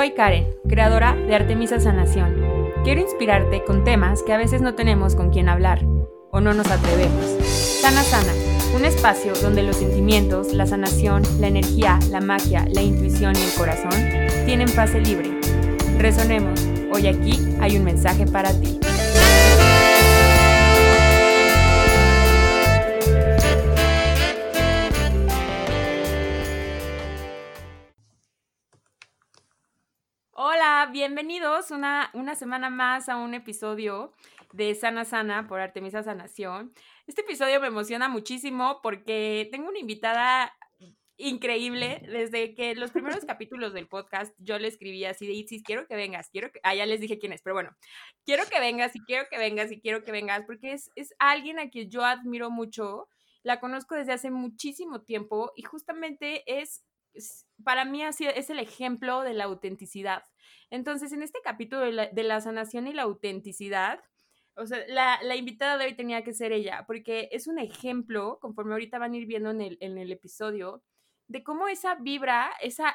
Soy Karen, creadora de Artemisa Sanación. Quiero inspirarte con temas que a veces no tenemos con quién hablar o no nos atrevemos. Sana Sana, un espacio donde los sentimientos, la sanación, la energía, la magia, la intuición y el corazón tienen pase libre. Resonemos, hoy aquí hay un mensaje para ti. Bienvenidos una semana más a un episodio de Sana Sana por Artemisa Sanación. Este episodio me emociona muchísimo porque tengo una invitada increíble. Desde que los primeros capítulos del podcast yo le escribí así de Itzis, quiero que vengas, ya les dije quién es, pero bueno, quiero que vengas porque es alguien a quien yo admiro mucho, la conozco desde hace muchísimo tiempo y justamente para mí es el ejemplo de la autenticidad. Entonces, en este capítulo de la sanación y la autenticidad, o sea, la invitada de hoy tenía que ser ella, porque es un ejemplo, conforme ahorita van a ir viendo en el episodio, de cómo esa vibra,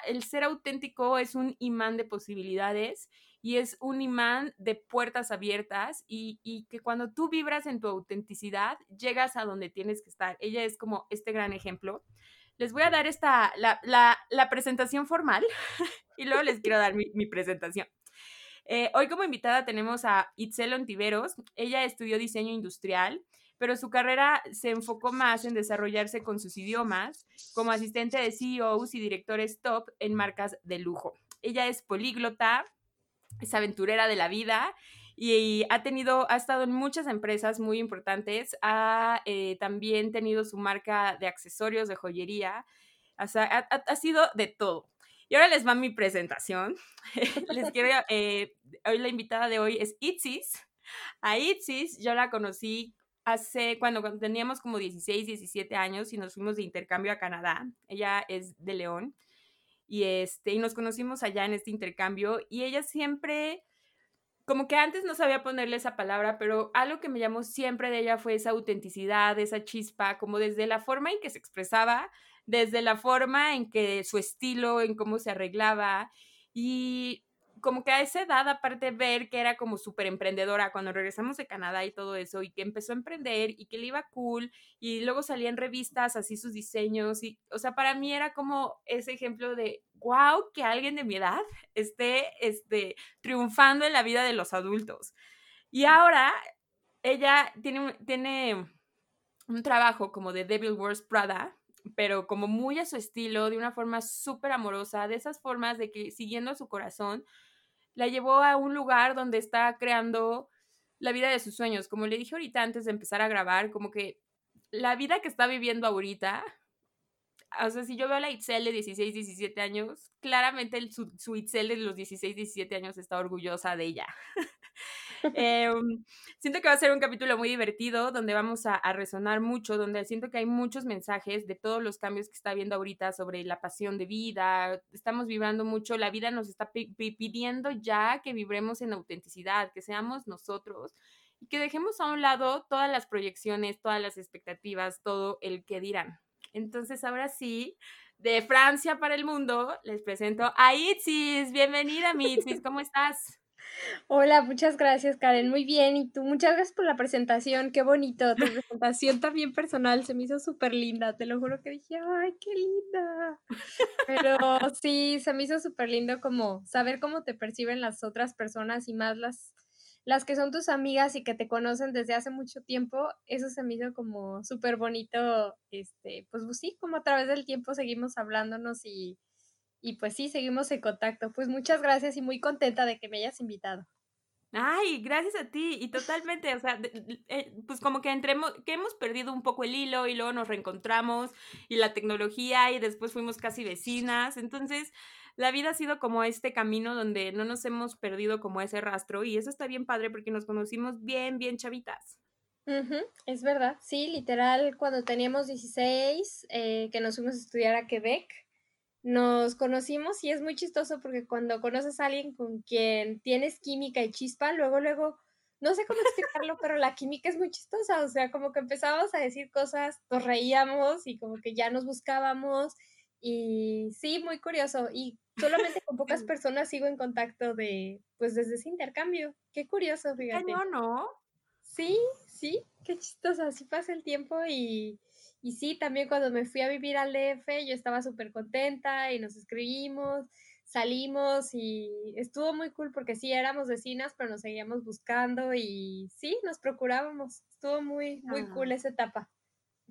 el ser auténtico es un imán de posibilidades y es un imán de puertas abiertas y que cuando tú vibras en tu autenticidad, llegas a donde tienes que estar. Ella es como este gran ejemplo. Les voy a dar la presentación formal y luego les quiero dar mi presentación. Hoy como invitada tenemos a Itzel Ontiveros. Ella estudió diseño industrial, pero su carrera se enfocó más en desarrollarse con sus idiomas como asistente de CEOs y directores top en marcas de lujo. Ella es políglota, es aventurera de la vida y ha estado en muchas empresas muy importantes, ha también tenido su marca de accesorios, de joyería, o sea, ha sido de todo. Y ahora les va mi presentación. Les quiero, hoy la invitada de hoy es Itzis. A Itzis yo la conocí cuando teníamos como 16, 17 años y nos fuimos de intercambio a Canadá. Ella es de León y nos conocimos allá en este intercambio y ella siempre... Como que antes no sabía ponerle esa palabra, pero algo que me llamó siempre de ella fue esa autenticidad, esa chispa, como desde la forma en que se expresaba, desde la forma en que su estilo, en cómo se arreglaba, y como que a esa edad, aparte ver que era como súper emprendedora, cuando regresamos de Canadá y todo eso, y que empezó a emprender, y que le iba cool, y luego salía en revistas, así sus diseños, y, o sea, para mí era como ese ejemplo de, wow, que alguien de mi edad esté triunfando en la vida de los adultos. Y ahora, ella tiene un trabajo como de Devil Wears Prada, pero como muy a su estilo, de una forma súper amorosa, de esas formas de que siguiendo su corazón, la llevó a un lugar donde está creando la vida de sus sueños. Como le dije ahorita antes de empezar a grabar, como que la vida que está viviendo ahorita, o sea, si yo veo a la Itzel de 16, 17 años, claramente su Itzel de los 16, 17 años está orgullosa de ella. Siento que va a ser un capítulo muy divertido donde vamos a resonar mucho, donde siento que hay muchos mensajes de todos los cambios que está habiendo ahorita sobre la pasión de vida. Estamos vibrando mucho, la vida nos está pidiendo ya que vibremos en autenticidad, que seamos nosotros y que dejemos a un lado todas las proyecciones, todas las expectativas, todo el que dirán. Entonces ahora sí, de Francia para el mundo, les presento a Itzis. Bienvenida, mi Itzis, ¿cómo estás? Hola, muchas gracias, Karen, muy bien, y tú, muchas gracias por la presentación, qué bonito, tu presentación también personal, se me hizo súper linda, te lo juro que dije, ay, qué linda, pero sí, se me hizo súper lindo como saber cómo te perciben las otras personas y más las que son tus amigas y que te conocen desde hace mucho tiempo, eso se me hizo como súper bonito, pues sí, como a través del tiempo seguimos hablándonos y pues sí, seguimos en contacto. Pues muchas gracias y muy contenta de que me hayas invitado. Ay, gracias a ti. Y totalmente, o sea, pues como que que hemos perdido un poco el hilo y luego nos reencontramos y la tecnología y después fuimos casi vecinas. Entonces, la vida ha sido como este camino donde no nos hemos perdido como ese rastro y eso está bien padre porque nos conocimos bien, bien chavitas. Uh-huh, es verdad. Sí, literal, cuando teníamos 16, que nos fuimos a estudiar a Quebec, nos conocimos y es muy chistoso porque cuando conoces a alguien con quien tienes química y chispa, luego, no sé cómo explicarlo, pero la química es muy chistosa, o sea, como que empezábamos a decir cosas, nos reíamos y como que ya nos buscábamos Y sí, muy curioso. Y solamente con pocas personas sigo en contacto de, pues, desde ese intercambio. Qué curioso, fíjate. Año, ¿no? Sí, qué chistoso. Así pasa el tiempo y sí, también cuando me fui a vivir al DF, yo estaba súper contenta y nos escribimos, salimos y estuvo muy cool porque sí, éramos vecinas, pero nos seguíamos buscando y sí, nos procurábamos. Estuvo muy cool esa etapa.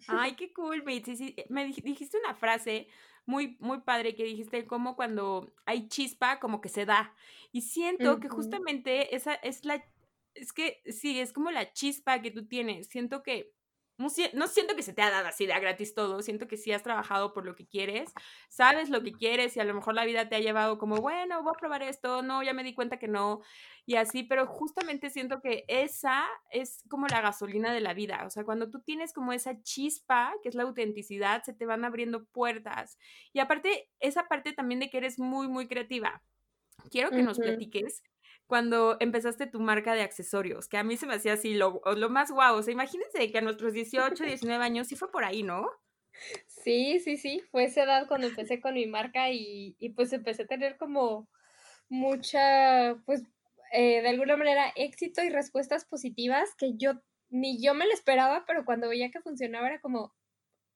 Ay, qué cool, Mitzi. Sí, me dijiste una frase muy, muy padre que dijiste como cuando hay chispa, como que se da. Y siento que justamente esa es la... Es que sí, es como la chispa que tú tienes. Siento que... No siento que se te ha dado así de a gratis todo. Siento que sí has trabajado por lo que quieres. Sabes lo que quieres y a lo mejor la vida te ha llevado como, bueno, voy a probar esto. No, ya me di cuenta que no. Y así, pero justamente siento que esa es como la gasolina de la vida. O sea, cuando tú tienes como esa chispa, que es la autenticidad, se te van abriendo puertas. Y aparte, esa parte también de que eres muy, muy creativa. Quiero que nos platiques cuando empezaste tu marca de accesorios, que a mí se me hacía así lo más guau. O sea, imagínense que a nuestros 18, 19 años sí fue por ahí, ¿no? Sí, fue esa edad cuando empecé con mi marca y pues empecé a tener como mucha, pues de alguna manera éxito y respuestas positivas que ni yo me lo esperaba, pero cuando veía que funcionaba era como,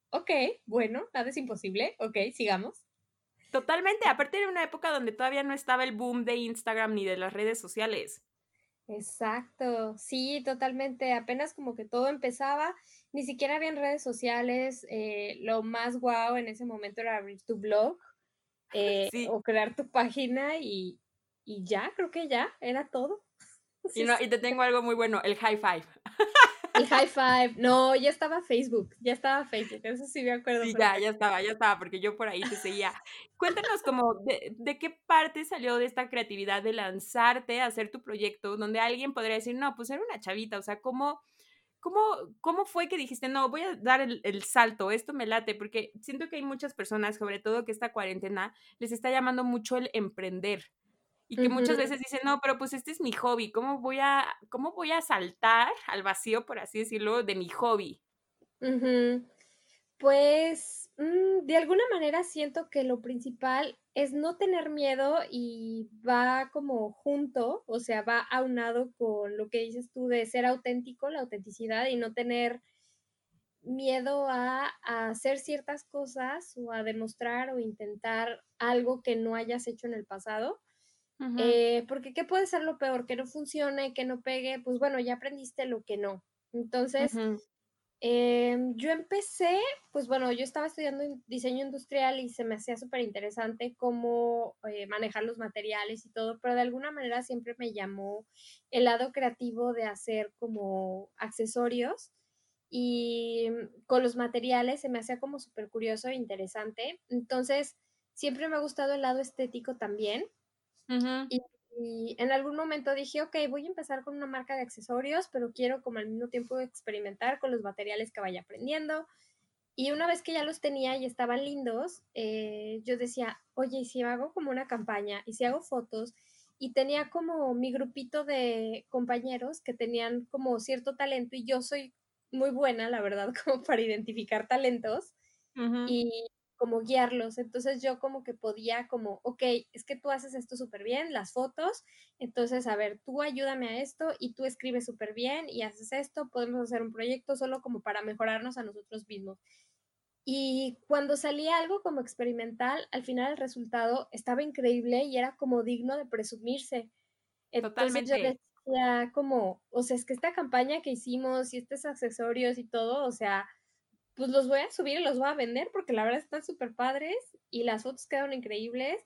ok, bueno, nada es imposible, ok, sigamos. Totalmente, aparte era una época donde todavía no estaba el boom de Instagram ni de las redes sociales. Exacto, sí, totalmente, apenas como que todo empezaba, ni siquiera había redes sociales, lo más guau en ese momento era abrir tu blog o crear tu página y ya, creo que ya, era todo. Y te tengo algo muy bueno, el high five. El high five, no, ya estaba Facebook, eso sí me acuerdo. Sí, ya estaba, porque yo por ahí te seguía. Cuéntanos como, ¿de qué parte salió de esta creatividad de lanzarte a hacer tu proyecto? Donde alguien podría decir, no, pues era una chavita, o sea, ¿cómo fue que dijiste, no, voy a dar el salto, esto me late? Porque siento que hay muchas personas, sobre todo que esta cuarentena, les está llamando mucho el emprender. Y que muchas veces dicen, no, pero pues este es mi hobby, ¿cómo voy a saltar al vacío, por así decirlo, de mi hobby? Pues, de alguna manera siento que lo principal es no tener miedo y va como junto, o sea, va aunado con lo que dices tú de ser auténtico, la autenticidad y no tener miedo a hacer ciertas cosas o a demostrar o intentar algo que no hayas hecho en el pasado. Porque ¿qué puede ser lo peor? Que no funcione, que no pegue, pues bueno, ya aprendiste lo que no. Entonces, yo empecé, pues bueno, yo estaba estudiando diseño industrial y se me hacía súper interesante cómo manejar los materiales y todo, pero de alguna manera siempre me llamó el lado creativo de hacer como accesorios y con los materiales se me hacía como súper curioso e interesante. Entonces, siempre me ha gustado el lado estético también. Y en algún momento dije, ok, voy a empezar con una marca de accesorios, pero quiero como al mismo tiempo experimentar con los materiales que vaya aprendiendo. Y una vez que ya los tenía y estaban lindos, yo decía, oye, ¿y si hago como una campaña? ¿Y si hago fotos? Y tenía como mi grupito de compañeros que tenían como cierto talento y yo soy muy buena, la verdad, como para identificar talentos. Y como guiarlos, entonces yo como que podía como, ok, es que tú haces esto súper bien, las fotos, entonces a ver, tú ayúdame a esto y tú escribes súper bien y haces esto, podemos hacer un proyecto solo como para mejorarnos a nosotros mismos. Y cuando salía algo como experimental, al final el resultado estaba increíble y era como digno de presumirse. Entonces totalmente. Yo decía como, o sea, es que esta campaña que hicimos y estos accesorios y todo, o sea, pues los voy a subir y los voy a vender porque la verdad están súper padres y las fotos quedaron increíbles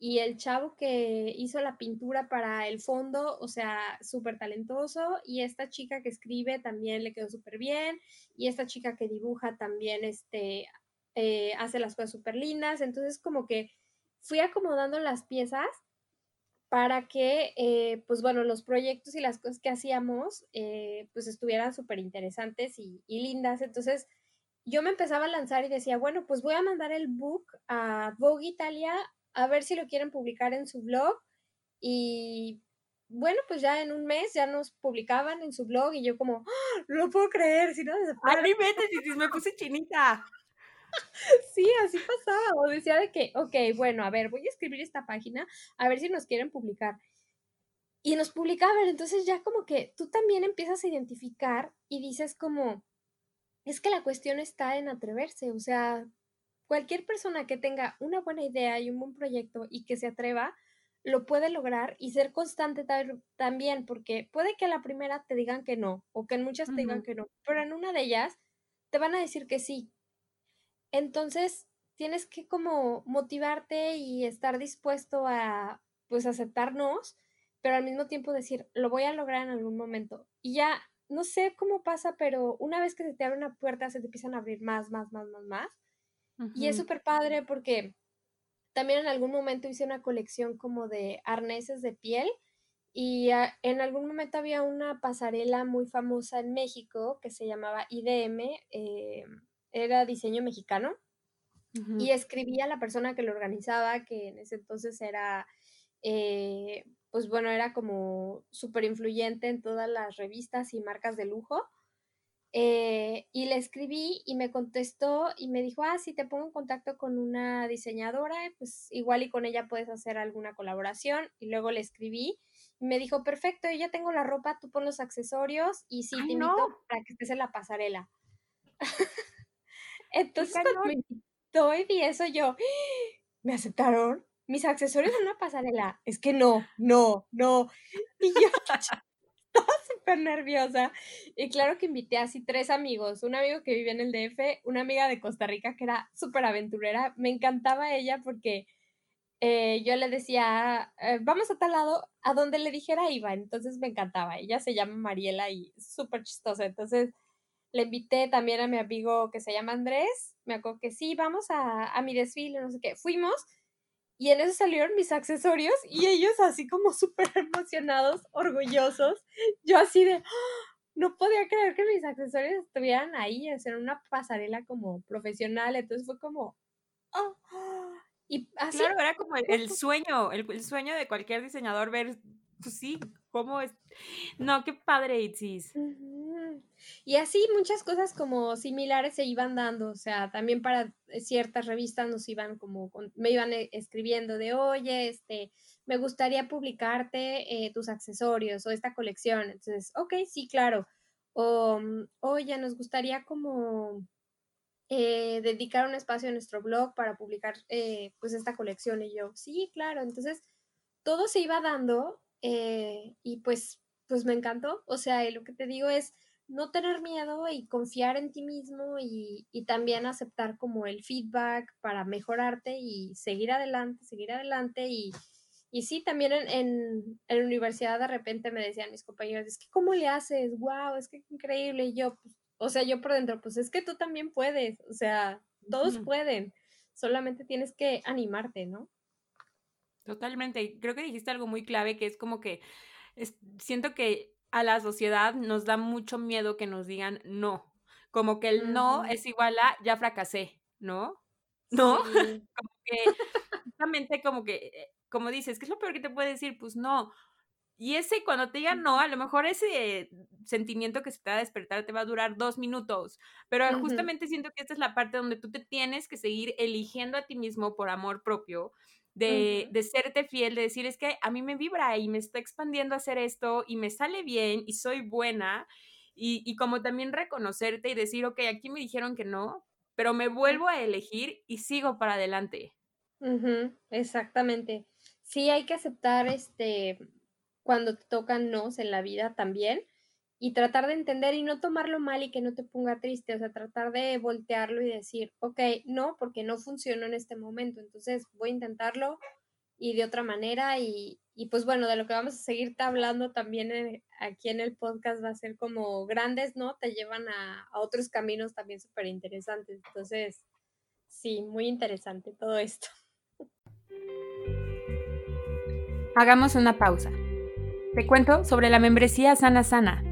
y el chavo que hizo la pintura para el fondo, o sea, súper talentoso y esta chica que escribe también le quedó súper bien y esta chica que dibuja también hace las cosas súper lindas, entonces como que fui acomodando las piezas para que, pues bueno, los proyectos y las cosas que hacíamos pues estuvieran súper interesantes y lindas, entonces yo me empezaba a lanzar y decía, bueno, pues voy a mandar el book a Vogue Italia a ver si lo quieren publicar en su blog. Y bueno, pues ya en un mes ya nos publicaban en su blog y yo como, ¡oh, no lo puedo creer! Si no, ¡ay, me puse chinita! sí, así pasaba. O decía de que, ok, bueno, a ver, voy a escribir esta página, a ver si nos quieren publicar. Y nos publicaban, entonces ya como que tú también empiezas a identificar y dices como, es que la cuestión está en atreverse, o sea, cualquier persona que tenga una buena idea y un buen proyecto y que se atreva, lo puede lograr y ser constante también, porque puede que a la primera te digan que no, o que en muchas te digan que no, pero en una de ellas te van a decir que sí. Entonces tienes que como motivarte y estar dispuesto a pues aceptarnos, pero al mismo tiempo decir, lo voy a lograr en algún momento. Y ya, no sé cómo pasa, pero una vez que se te abre una puerta, se te empiezan a abrir más. Y es súper padre porque también en algún momento hice una colección como de arneses de piel y en algún momento había una pasarela muy famosa en México que se llamaba IDM, era Diseño Mexicano, y escribía a la persona que lo organizaba, que en ese entonces era, pues bueno, era como súper influyente en todas las revistas y marcas de lujo. Y le escribí y me contestó y me dijo, ah, si te pongo en contacto con una diseñadora, pues igual y con ella puedes hacer alguna colaboración. Y luego le escribí y me dijo, perfecto, yo ya tengo la ropa, tú pon los accesorios y sí, te invito para que estés en la pasarela. Entonces me invitó y vi eso, yo, ¿me aceptaron? ¿Mis accesorios en una pasarela? Es que no. Y yo... súper nerviosa, y claro que invité así 3 amigos, un amigo que vivía en el DF, una amiga de Costa Rica que era súper aventurera, me encantaba ella porque yo le decía, vamos a tal lado, a donde le dijera iba, entonces me encantaba, ella se llama Mariela y súper chistosa, entonces le invité también a mi amigo que se llama Andrés, me acuerdo que sí, vamos a mi desfile, no sé qué, fuimos, y en eso salieron mis accesorios y ellos así como súper emocionados, orgullosos. Yo así de, ¡oh! No podía creer que mis accesorios estuvieran ahí, o sea, en una pasarela como profesional. Entonces fue como, ¡oh! Y así, claro, era como el sueño de cualquier diseñador ver, pues sí, cómo es. No, qué padre, Itzis. Y así muchas cosas como similares se iban dando, o sea, también para ciertas revistas nos iban como, me iban escribiendo de, oye, me gustaría publicarte tus accesorios o esta colección, entonces, ok, sí, claro, o, oye, nos gustaría como dedicar un espacio a nuestro blog para publicar pues esta colección, y yo, sí, claro, entonces todo se iba dando y pues me encantó, o sea, lo que te digo es no tener miedo y confiar en ti mismo y también aceptar como el feedback para mejorarte y seguir adelante y sí, también en la universidad de repente me decían mis compañeros, es que ¿cómo le haces? ¡Wow! Es que increíble, y yo, pues, o sea, yo por dentro, pues es que tú también puedes, o sea, todos pueden, solamente tienes que animarte, ¿no? Totalmente, creo que dijiste algo muy clave que es como que siento que a la sociedad nos da mucho miedo que nos digan no, como que el no es igual a ya fracasé, ¿no? ¿No? Sí. Como que, justamente como dices, ¿qué es lo peor que te puede decir? Pues no, y ese cuando te digan no, a lo mejor ese sentimiento que se te va a despertar te va a durar 2 minutos, pero justamente siento que esta es la parte donde tú te tienes que seguir eligiendo a ti mismo por amor propio, de serte fiel, de decir, es que a mí me vibra y me está expandiendo a hacer esto y me sale bien y soy buena y como también reconocerte y decir, ok, aquí me dijeron que no, pero me vuelvo a elegir y sigo para adelante. Exactamente. Sí, hay que aceptar cuando te tocan nos en la vida también y tratar de entender y no tomarlo mal y que no te ponga triste, o sea, tratar de voltearlo y decir, ok, no, porque no funcionó en este momento, entonces voy a intentarlo y de otra manera y pues bueno, de lo que vamos a seguir hablando también aquí en el podcast va a ser como grandes, ¿no? Te llevan a otros caminos también súper interesantes, entonces sí, muy interesante todo esto. Hagamos una pausa. Te cuento sobre la membresía Sana Sana.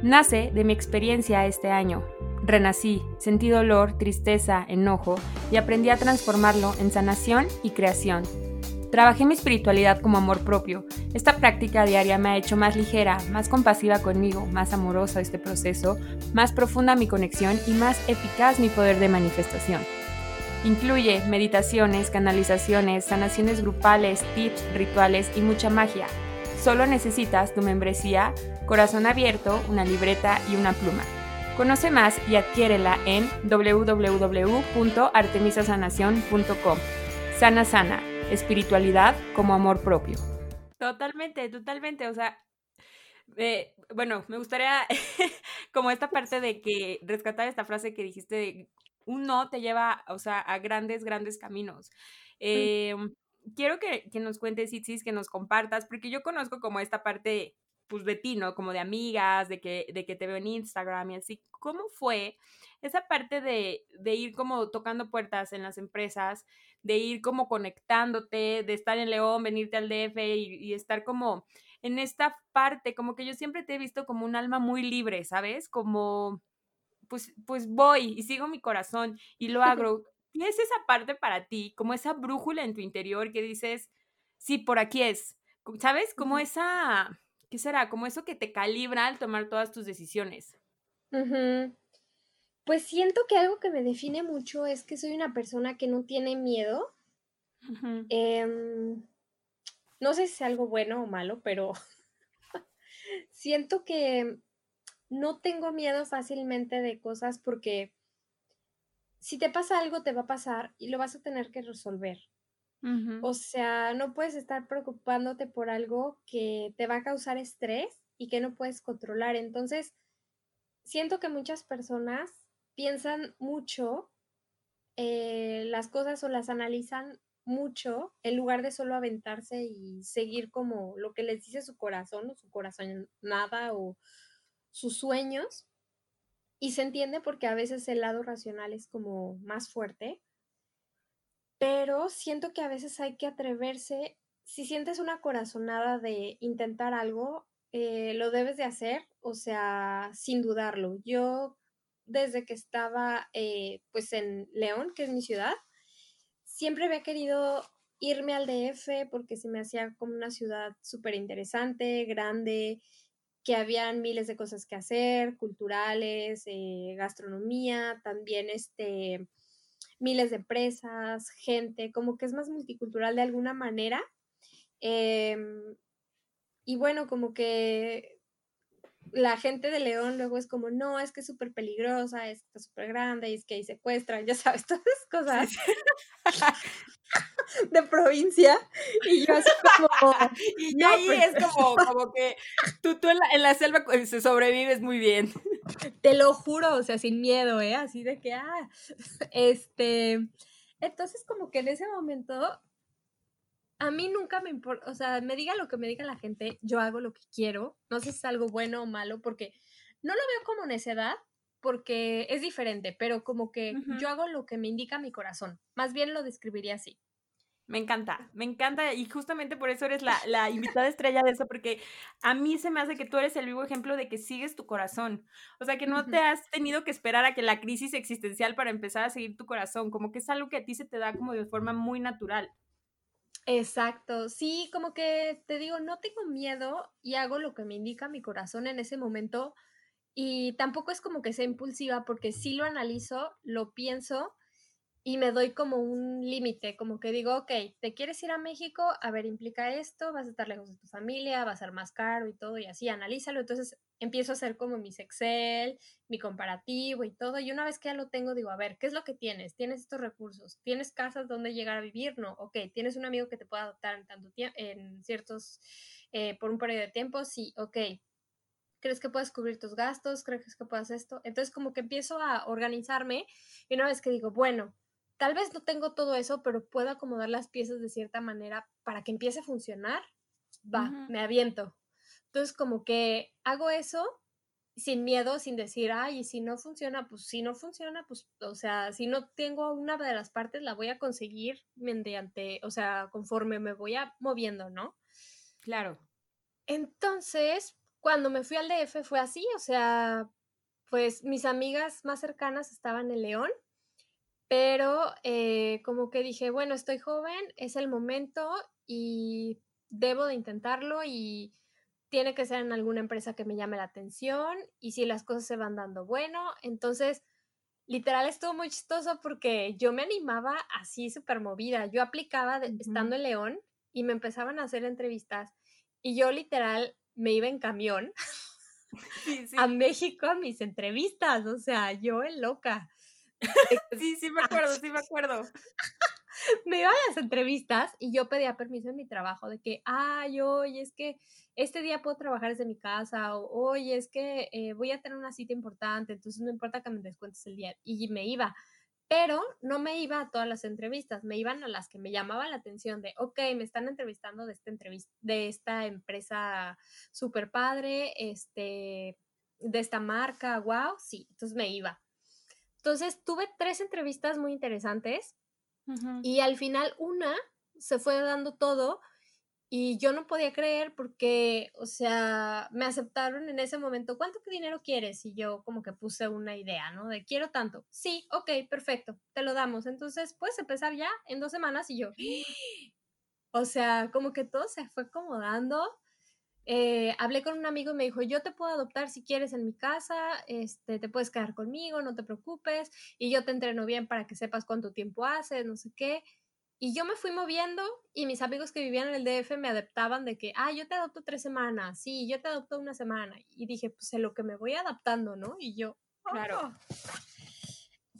Nace de mi experiencia este año. Renací, sentí dolor, tristeza, enojo y aprendí a transformarlo en sanación y creación. Trabajé mi espiritualidad como amor propio. Esta práctica diaria me ha hecho más ligera, más compasiva conmigo, más amorosa este proceso, más profunda mi conexión y más eficaz mi poder de manifestación. Incluye meditaciones, canalizaciones, sanaciones grupales, tips, rituales y mucha magia. Solo necesitas tu membresía, corazón abierto, una libreta y una pluma. Conoce más y adquiérela en www.artemisasanacion.com. Sana Sana, espiritualidad como amor propio. Totalmente, totalmente, o sea, bueno, me gustaría como esta parte de que rescatar esta frase que dijiste de un no te lleva, o sea, a grandes, grandes caminos. Sí. Quiero que nos cuentes, Itzis, que nos compartas, porque yo conozco como esta parte, pues, de ti, ¿no? Como de amigas, de que te veo en Instagram y así. ¿Cómo fue esa parte de ir como tocando puertas en las empresas, de ir como conectándote, de estar en León, venirte al DF y estar como en esta parte? Como que yo siempre te he visto como un alma muy libre, ¿sabes? Como... Pues voy y sigo mi corazón y lo hago. ¿Y es esa parte para ti, como esa brújula en tu interior que dices, sí, por aquí es? ¿Sabes? Como esa, ¿qué será? Como eso que te calibra al tomar todas tus decisiones. Uh-huh. Pues siento que algo que me define mucho es que soy una persona que no tiene miedo. Uh-huh. No sé si es algo bueno o malo, pero siento que... no tengo miedo fácilmente de cosas porque si te pasa algo te va a pasar y lo vas a tener que resolver. Uh-huh. O sea, no puedes estar preocupándote por algo que te va a causar estrés y que no puedes controlar. Entonces, siento que muchas personas piensan mucho las cosas o las analizan mucho en lugar de solo aventarse y seguir como lo que les dice su corazón o su corazón nada o... sus sueños, y se entiende porque a veces el lado racional es como más fuerte, pero siento que a veces hay que atreverse. Si sientes una corazonada de intentar algo, lo debes de hacer, o sea, sin dudarlo. Yo desde que estaba pues en León, que es mi ciudad, siempre había querido irme al DF porque se me hacía como una ciudad súper interesante, grande, que habían miles de cosas que hacer, culturales, gastronomía, también miles de empresas, gente, como que es más multicultural de alguna manera. Y bueno, como que la gente de León luego es como, no, es que es súper peligrosa, es que es súper grande, es que ahí secuestran, ya sabes, todas esas cosas. De provincia, y yo así como... y no, ahí pero... es como que tú en la selva se sobrevives muy bien. Te lo juro, o sea, sin miedo, así de que, entonces como que en ese momento, a mí nunca me importa, o sea, me diga lo que me diga la gente, yo hago lo que quiero, no sé si es algo bueno o malo, porque no lo veo como necedad, porque es diferente, pero como que uh-huh. Yo hago lo que me indica mi corazón, más bien lo describiría así. Me encanta, y justamente por eso eres la invitada estrella de eso, porque a mí se me hace que tú eres el vivo ejemplo de que sigues tu corazón, o sea, que no te has tenido que esperar a que la crisis existencial para empezar a seguir tu corazón, como que es algo que a ti se te da como de forma muy natural. Exacto, sí, como que te digo, no tengo miedo y hago lo que me indica mi corazón en ese momento, y tampoco es como que sea impulsiva, porque sí lo analizo, lo pienso, y me doy como un límite, como que digo, ok, te quieres ir a México, a ver, implica esto, vas a estar lejos de tu familia, va a ser más caro y todo, y así, analízalo. Entonces empiezo a hacer como mis Excel, mi comparativo y todo, y una vez que ya lo tengo, digo, a ver, ¿qué es lo que tienes? ¿Tienes estos recursos? ¿Tienes casas donde llegar a vivir? No, ok, ¿tienes un amigo que te pueda adoptar en tanto tiempo, en ciertos, por un periodo de tiempo? Sí, ok. ¿Crees que puedes cubrir tus gastos? ¿Crees que puedas esto? Entonces como que empiezo a organizarme, y una vez que digo, bueno, tal vez no tengo todo eso, pero puedo acomodar las piezas de cierta manera para que empiece a funcionar, va, uh-huh. Me aviento. Entonces como que hago eso sin miedo, sin decir, ay, y si no funciona, pues, o sea, si no tengo una de las partes, la voy a conseguir mediante, o sea, conforme me voy a moviendo, ¿no? Claro. Entonces, cuando me fui al DF fue así, o sea, pues mis amigas más cercanas estaban en León, pero como que dije, bueno, estoy joven, es el momento y debo de intentarlo y tiene que ser en alguna empresa que me llame la atención y si las cosas se van dando, bueno, entonces literal estuvo muy chistoso porque yo me animaba así súper movida. Yo aplicaba estando en León y me empezaban a hacer entrevistas. Y yo literal me iba en camión a México a mis entrevistas. O sea, yo en loca. Sí, me acuerdo. Me iba a las entrevistas y yo pedía permiso en mi trabajo de que, ay, oye, es que este día puedo trabajar desde mi casa, o oye, es que voy a tener una cita importante, entonces no importa que me descuentes el día. Y me iba, pero no me iba a todas las entrevistas, me iban a las que me llamaba la atención de, ok, me están entrevistando de esta empresa súper padre, de esta marca, wow, sí, entonces me iba. Entonces tuve 3 entrevistas muy interesantes. Y al final una se fue dando todo y yo no podía creer porque, o sea, me aceptaron en ese momento, ¿cuánto dinero quieres? Y yo como que puse una idea, ¿no? De quiero tanto. Sí, ok, perfecto, te lo damos. Entonces, puedes empezar ya en 2 semanas y yo, o sea, como que todo se fue acomodando. Hablé con un amigo y me dijo, yo te puedo adoptar si quieres en mi casa, te puedes quedar conmigo, no te preocupes, y yo te entreno bien para que sepas cuánto tiempo haces, no sé qué. Y yo me fui moviendo y mis amigos que vivían en el DF me adaptaban de que, yo te adopto 3 semanas, sí, yo te adopto 1 semana. Y dije, pues en lo que me voy adaptando, ¿no? Y yo, claro.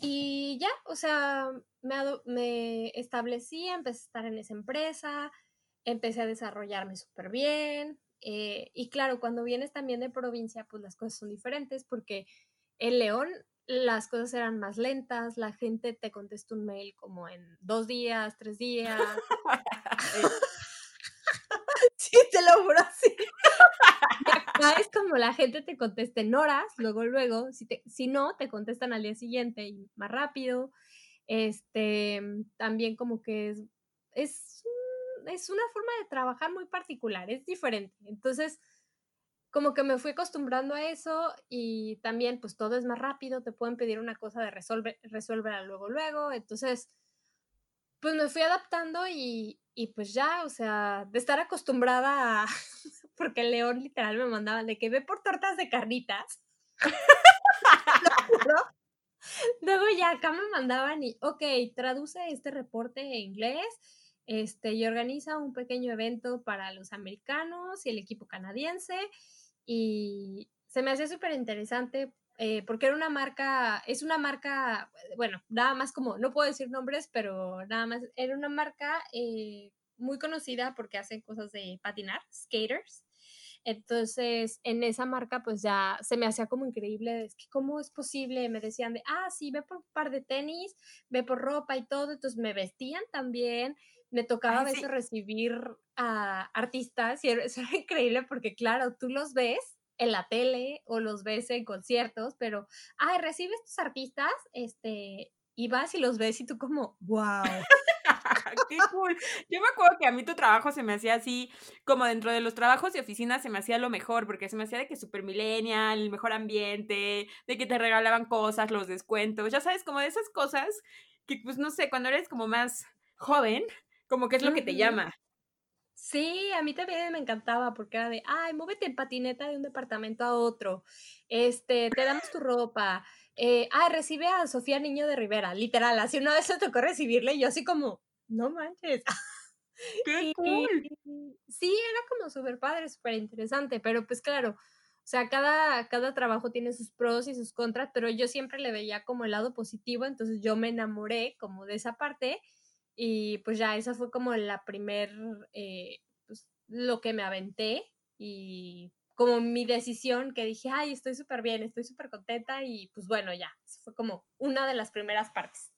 Y ya, o sea, me establecí, empecé a estar en esa empresa, empecé a desarrollarme súper bien. Y claro, cuando vienes también de provincia, pues las cosas son diferentes porque en León las cosas eran más lentas, la gente te contesta un mail como en 2 días, 3 días. Sí, te lo juro, sí. Acá es como la gente te contesta en horas, luego, si no, te contestan al día siguiente y más rápido. También como que es una forma de trabajar muy particular, es diferente. Entonces, como que me fui acostumbrando a eso y también, pues, todo es más rápido, te pueden pedir una cosa de resuélvela luego. Entonces, pues, me fui adaptando y pues ya, o sea, de estar acostumbrada porque el León literal me mandaban de que ve por tortas de carnitas. Luego ya acá me mandaban y, ok, traduce este reporte en inglés, y organiza un pequeño evento para los americanos y el equipo canadiense, y se me hacía súper interesante porque era una marca, bueno, nada más como, no puedo decir nombres, pero nada más, era una marca muy conocida porque hacen cosas de patinar, skaters. Entonces, en esa marca, pues ya se me hacía como increíble, es que ¿cómo es posible? Me decían de, sí, ve por un par de tenis, ve por ropa y todo, entonces me vestían también, me tocaba a veces recibir a artistas, y eso era increíble porque, claro, tú los ves en la tele o los ves en conciertos, pero, recibes tus artistas, y vas y los ves y tú como, wow. ¡Qué cool! Yo me acuerdo que a mí tu trabajo se me hacía así, como dentro de los trabajos de oficina se me hacía lo mejor, porque se me hacía de que super millennial, el mejor ambiente, de que te regalaban cosas, los descuentos, ya sabes, como de esas cosas que, pues, no sé, cuando eres como más joven, como que es lo que te llama. Sí, a mí también me encantaba porque era de, móvete en patineta de un departamento a otro, te damos tu ropa, recibe a Sofía Niño de Rivera, literal, así una vez se tocó recibirle y yo así como, no manches. ¡Qué cool! Sí, era como súper padre, súper interesante, pero pues claro, o sea, cada trabajo tiene sus pros y sus contras, pero yo siempre le veía como el lado positivo, entonces yo me enamoré como de esa parte y pues ya esa fue como la primer, pues, lo que me aventé y como mi decisión que dije, estoy súper bien, estoy súper contenta y pues bueno, ya, fue como una de las primeras partes.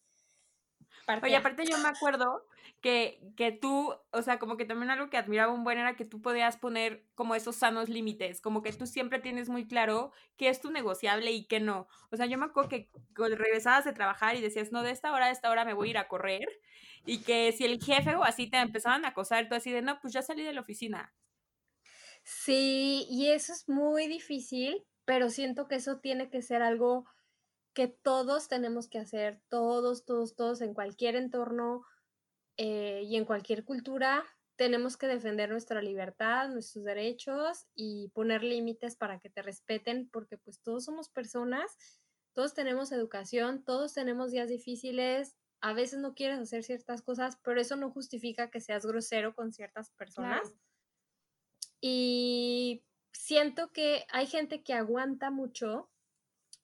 Oye, aparte yo me acuerdo que tú, o sea, como que también algo que admiraba un buen era que tú podías poner como esos sanos límites, como que tú siempre tienes muy claro qué es tu negociable y qué no. O sea, yo me acuerdo que regresabas de trabajar y decías, no, de esta hora me voy a ir a correr, y que si el jefe o así te empezaban a acosar, tú así de, no, pues ya salí de la oficina. Sí, y eso es muy difícil, pero siento que eso tiene que ser algo que todos tenemos que hacer, todos, en cualquier entorno y en cualquier cultura, tenemos que defender nuestra libertad, nuestros derechos y poner límites para que te respeten, porque pues todos somos personas, Todos tenemos educación, todos tenemos días difíciles, a veces no quieres hacer ciertas cosas, pero eso no justifica que seas grosero con ciertas personas. Claro. Y siento que hay gente que aguanta mucho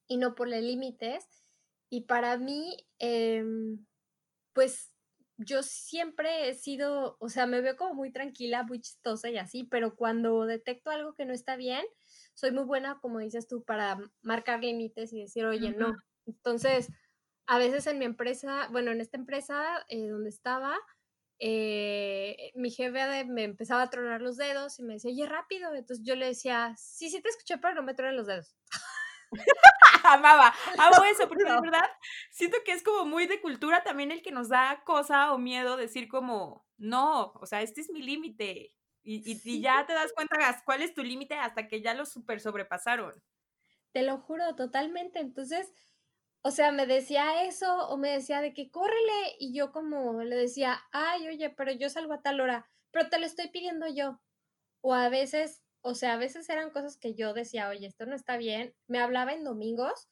y no pone límites. Y para mí, pues yo siempre he sido, o sea, me veo como muy tranquila, muy chistosa y así, pero cuando detecto algo que no está bien, soy muy buena, como dices tú, para marcar límites y decir, oye, no. Entonces, a veces en mi empresa, bueno, en esta empresa donde estaba, mi jefe me empezaba a tronar los dedos y me decía, oye, rápido. Entonces yo le decía, sí, sí te escuché, pero no me tronen los dedos. Amaba, amo eso, porque de verdad siento que es como muy de cultura también el que nos da cosa o miedo decir como, no, o sea, este es mi límite. Y ya te das cuenta cuál es tu límite hasta que ya lo super sobrepasaron. Te lo juro, totalmente. Entonces, o sea, me decía eso o me decía de que córrele y yo como le decía, ay, oye, pero yo salgo a tal hora, pero te lo estoy pidiendo yo. O a veces... O sea, a veces eran cosas que yo decía, oye, esto no está bien. Me hablaba en domingos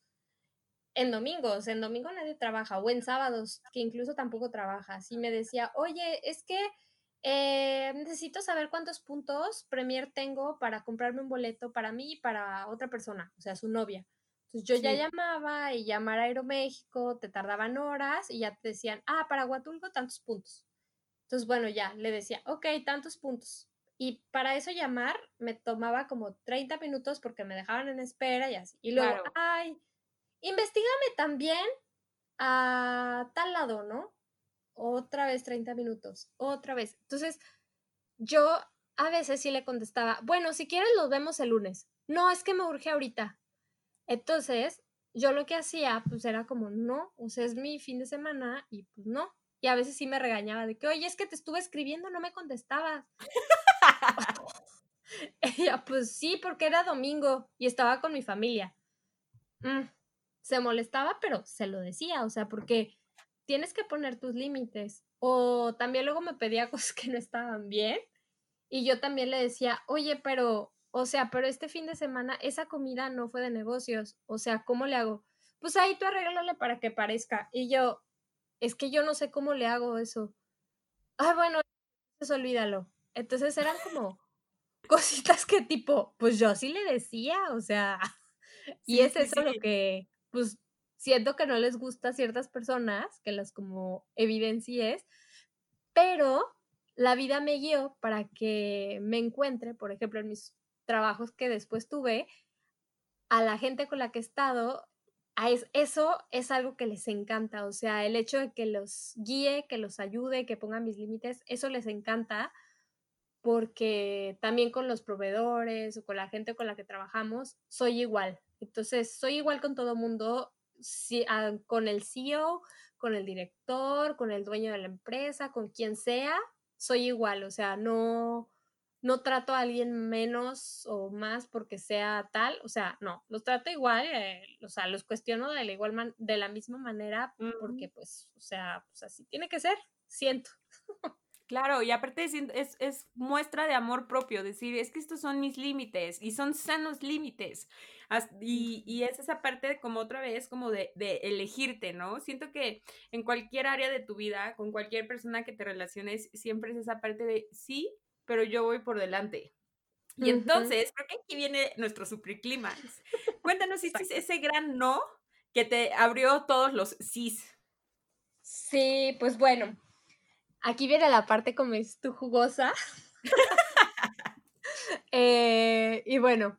nadie trabaja, o en sábados, que incluso tampoco trabajas. Y me decía, oye, es que necesito saber cuántos puntos Premier tengo para comprarme un boleto para mí y para otra persona, o sea, su novia. Entonces yo sí. Ya llamaba y llamar a Aeroméxico, te tardaban horas y ya te decían, ah, para Huatulco, tantos puntos. Entonces, bueno, ya le decía, ok, tantos puntos. Y para eso llamar me tomaba como 30 minutos porque me dejaban en espera y así. Y luego, claro. Ay, investígame también a tal lado, ¿no? Otra vez 30 minutos, otra vez. Entonces, yo a veces sí le contestaba, bueno, si quieres los vemos el lunes. No, es que me urge ahorita. Entonces, yo lo que hacía, pues era como, no, o sea, es mi fin de semana y pues no. Y a veces sí me regañaba de que, oye, es que te estuve escribiendo, no me contestabas. Ella, pues sí, porque era domingo y estaba con mi familia. Se molestaba, pero se lo decía, o sea, porque tienes que poner tus límites. O también luego me pedía cosas que no estaban bien y yo también le decía, oye, pero, o sea, pero este fin de semana esa comida no fue de negocios, o sea, ¿cómo le hago? Pues ahí tú arréglale para que parezca. Y yo, es que yo no sé cómo le hago eso. Ay, bueno, pues olvídalo. Entonces eran como cositas que tipo, pues yo sí le decía, o sea, y sí, es eso sí. Lo que, pues, siento que no les gusta a ciertas personas, que las como evidencies, pero la vida me guió para que me encuentre, por ejemplo, en mis trabajos que después tuve, a la gente con la que he estado, eso es algo que les encanta, o sea, el hecho de que los guíe, que los ayude, que pongan mis límites, eso les encanta, porque también con los proveedores o con la gente con la que trabajamos, soy igual. Entonces, soy igual con todo mundo, con el CEO, con el director, con el dueño de la empresa, con quien sea, soy igual. O sea, no trato a alguien menos o más porque sea tal. O sea, no, los trato igual, o sea, los cuestiono de la misma manera porque, pues, o sea, pues así tiene que ser, siento. Claro, y aparte es muestra de amor propio, decir, es que estos son mis límites, y son sanos límites, y es esa parte de, como otra vez, como de elegirte, ¿no? Siento que en cualquier área de tu vida, con cualquier persona que te relaciones, siempre es esa parte de, sí, pero yo voy por delante. Y entonces, creo que aquí viene nuestro superclímax. Cuéntanos, si es ese gran no que te abrió todos los sís. Sí, pues bueno. Aquí viene la parte, como es tu jugosa. Y bueno,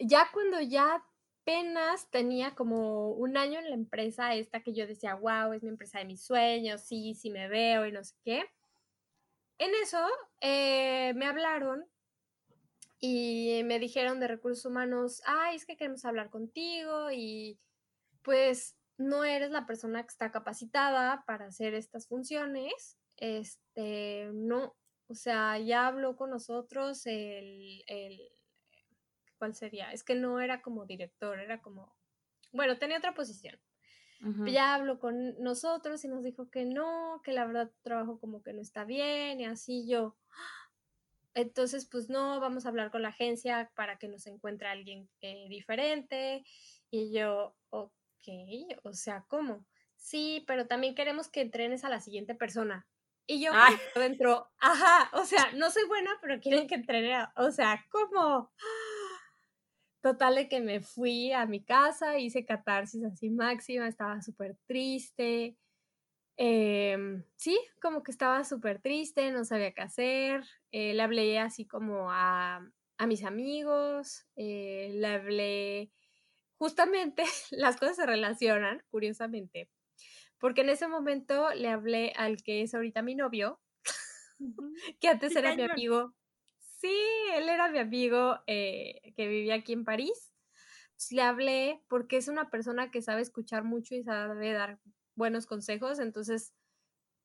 ya cuando ya apenas tenía como un año en la empresa esta que yo decía, wow, es mi empresa de mis sueños, sí, sí me veo y no sé qué. En eso me hablaron y me dijeron de recursos humanos, ay, es que queremos hablar contigo y pues... no eres la persona que está capacitada para hacer estas funciones, no, o sea, ya habló con nosotros ¿cuál sería? Es que no era como director, era como, bueno, tenía otra posición. Ya habló con nosotros y nos dijo que no, que la verdad tu trabajo como que no está bien y así yo. Entonces, pues no, vamos a hablar con la agencia para que nos encuentre alguien diferente. Y yo, ok, o sea, ¿cómo? Sí, pero también queremos que entrenes a la siguiente persona. Y yo por dentro, ajá, o sea, no soy buena, pero quieren que entrene, o sea, ¿cómo? Total de que me fui a mi casa, hice catarsis así máxima, estaba súper triste. Sí, como que estaba súper triste, no sabía qué hacer. Le hablé así como a mis amigos, le hablé... Justamente las cosas se relacionan, curiosamente, porque en ese momento le hablé al que es ahorita mi novio, que antes era mi amigo. Sí, él era mi amigo que vivía aquí en París. Entonces, le hablé porque es una persona que sabe escuchar mucho y sabe dar buenos consejos. Entonces,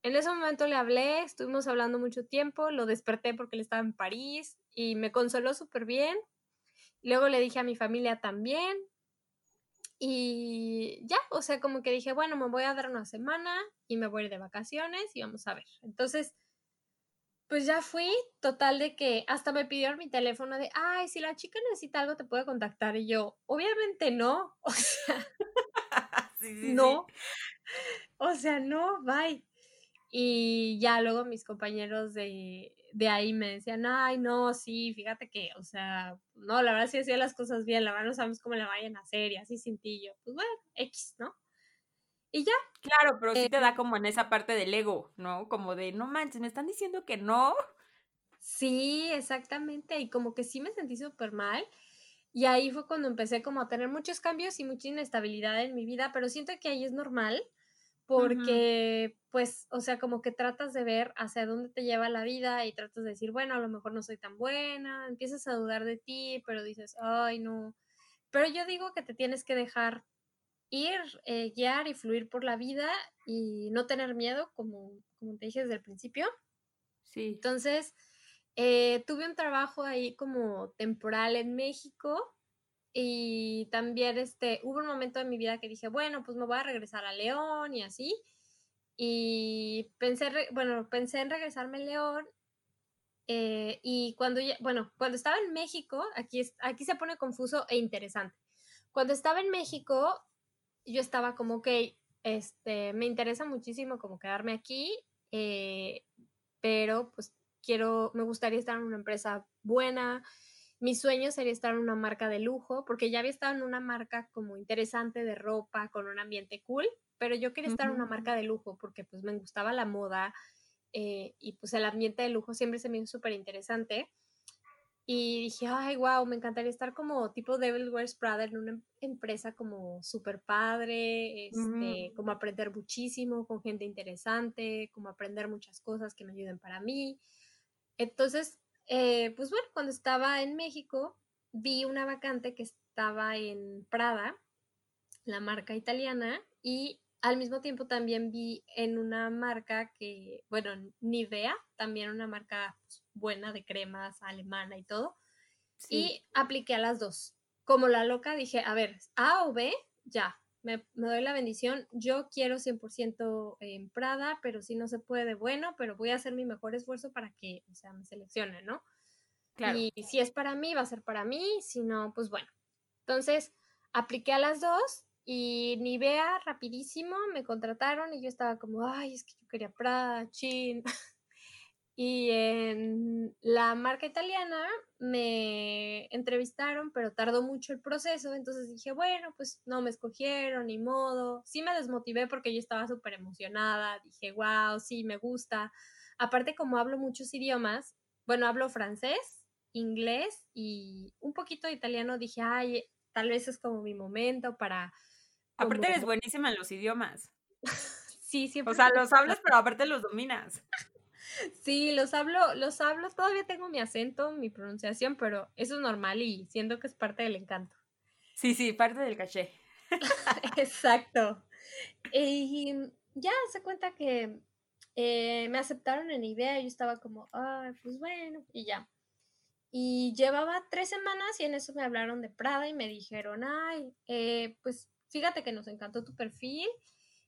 en ese momento le hablé, estuvimos hablando mucho tiempo, lo desperté porque él estaba en París y me consoló súper bien. Luego le dije a mi familia también. Y ya, o sea, como que dije, bueno, me voy a dar una semana y me voy a ir de vacaciones y vamos a ver. Entonces, pues ya fui, total de que hasta me pidieron mi teléfono de, ay, si la chica necesita algo te puede contactar. Y yo, obviamente no, o sea, no, o sea, no, bye. Y ya luego mis compañeros de ahí me decían, ay, no, sí, fíjate que, o sea, no, la verdad sí hacía las cosas bien, la verdad no sabemos cómo la vayan a hacer y así sin ti. Yo, pues bueno, X, ¿no? Y ya. Claro, pero sí te da como en esa parte del ego, ¿no? Como de, no manches, me están diciendo que no. Sí, exactamente, y como que sí me sentí súper mal. Y ahí fue cuando empecé como a tener muchos cambios y mucha inestabilidad en mi vida, pero siento que ahí es normal. Porque, pues, o sea, como que tratas de ver hacia dónde te lleva la vida y tratas de decir, bueno, a lo mejor no soy tan buena, empiezas a dudar de ti, pero dices, ay, no. Pero yo digo que te tienes que dejar ir, guiar y fluir por la vida y no tener miedo, como te dije desde el principio. Sí. Entonces, tuve un trabajo ahí como temporal en México. Y también hubo un momento en mi vida que dije, bueno, pues me voy a regresar a León y así. Y pensé en regresarme a León. Y cuando estaba en México, aquí se pone confuso e interesante. Cuando estaba en México, yo estaba como, ok, me interesa muchísimo como quedarme aquí, pero pues me gustaría estar en una empresa buena. Mi sueño sería estar en una marca de lujo, porque ya había estado en una marca como interesante de ropa, con un ambiente cool, pero yo quería estar en una marca de lujo porque pues me gustaba la moda y pues el ambiente de lujo siempre se me hizo súper interesante. Y dije, ay, wow, me encantaría estar como tipo Devil Wears Prada en una empresa como súper padre, como aprender muchísimo con gente interesante, como aprender muchas cosas que me ayuden para mí. Entonces... pues bueno, cuando estaba en México vi una vacante que estaba en Prada, la marca italiana, y al mismo tiempo también vi en una marca que, bueno, Nivea, también una marca buena de cremas, alemana y todo, sí. Y apliqué a las dos. Como la loca dije, a ver, A o B, ya, me doy la bendición, yo quiero 100% en Prada, pero si no se puede, bueno, pero voy a hacer mi mejor esfuerzo para que, o sea, me seleccionen, ¿no? Claro. Y si es para mí, va a ser para mí, si no, pues bueno. Entonces, apliqué a las dos y Nivea rapidísimo, me contrataron y yo estaba como, ay, es que yo quería Prada, chin. Y en la marca italiana me entrevistaron, pero tardó mucho el proceso, entonces dije, bueno, pues no me escogieron, ni modo. Sí me desmotivé porque yo estaba súper emocionada, dije, wow, sí, me gusta. Aparte, como hablo muchos idiomas, bueno, hablo francés, inglés y un poquito de italiano, dije, ay, tal vez es como mi momento para... Como... Aparte eres buenísima en los idiomas. Sí, siempre. O sea, los hablas, pero aparte los dominas. Sí, los hablo, todavía tengo mi acento, mi pronunciación, pero eso es normal y siento que es parte del encanto. Sí, parte del caché. Exacto. Y ya se cuenta que me aceptaron en Idea, yo estaba como, ay, pues bueno, y ya. Y llevaba 3 semanas y en eso me hablaron de Prada y me dijeron, ay, pues fíjate que nos encantó tu perfil.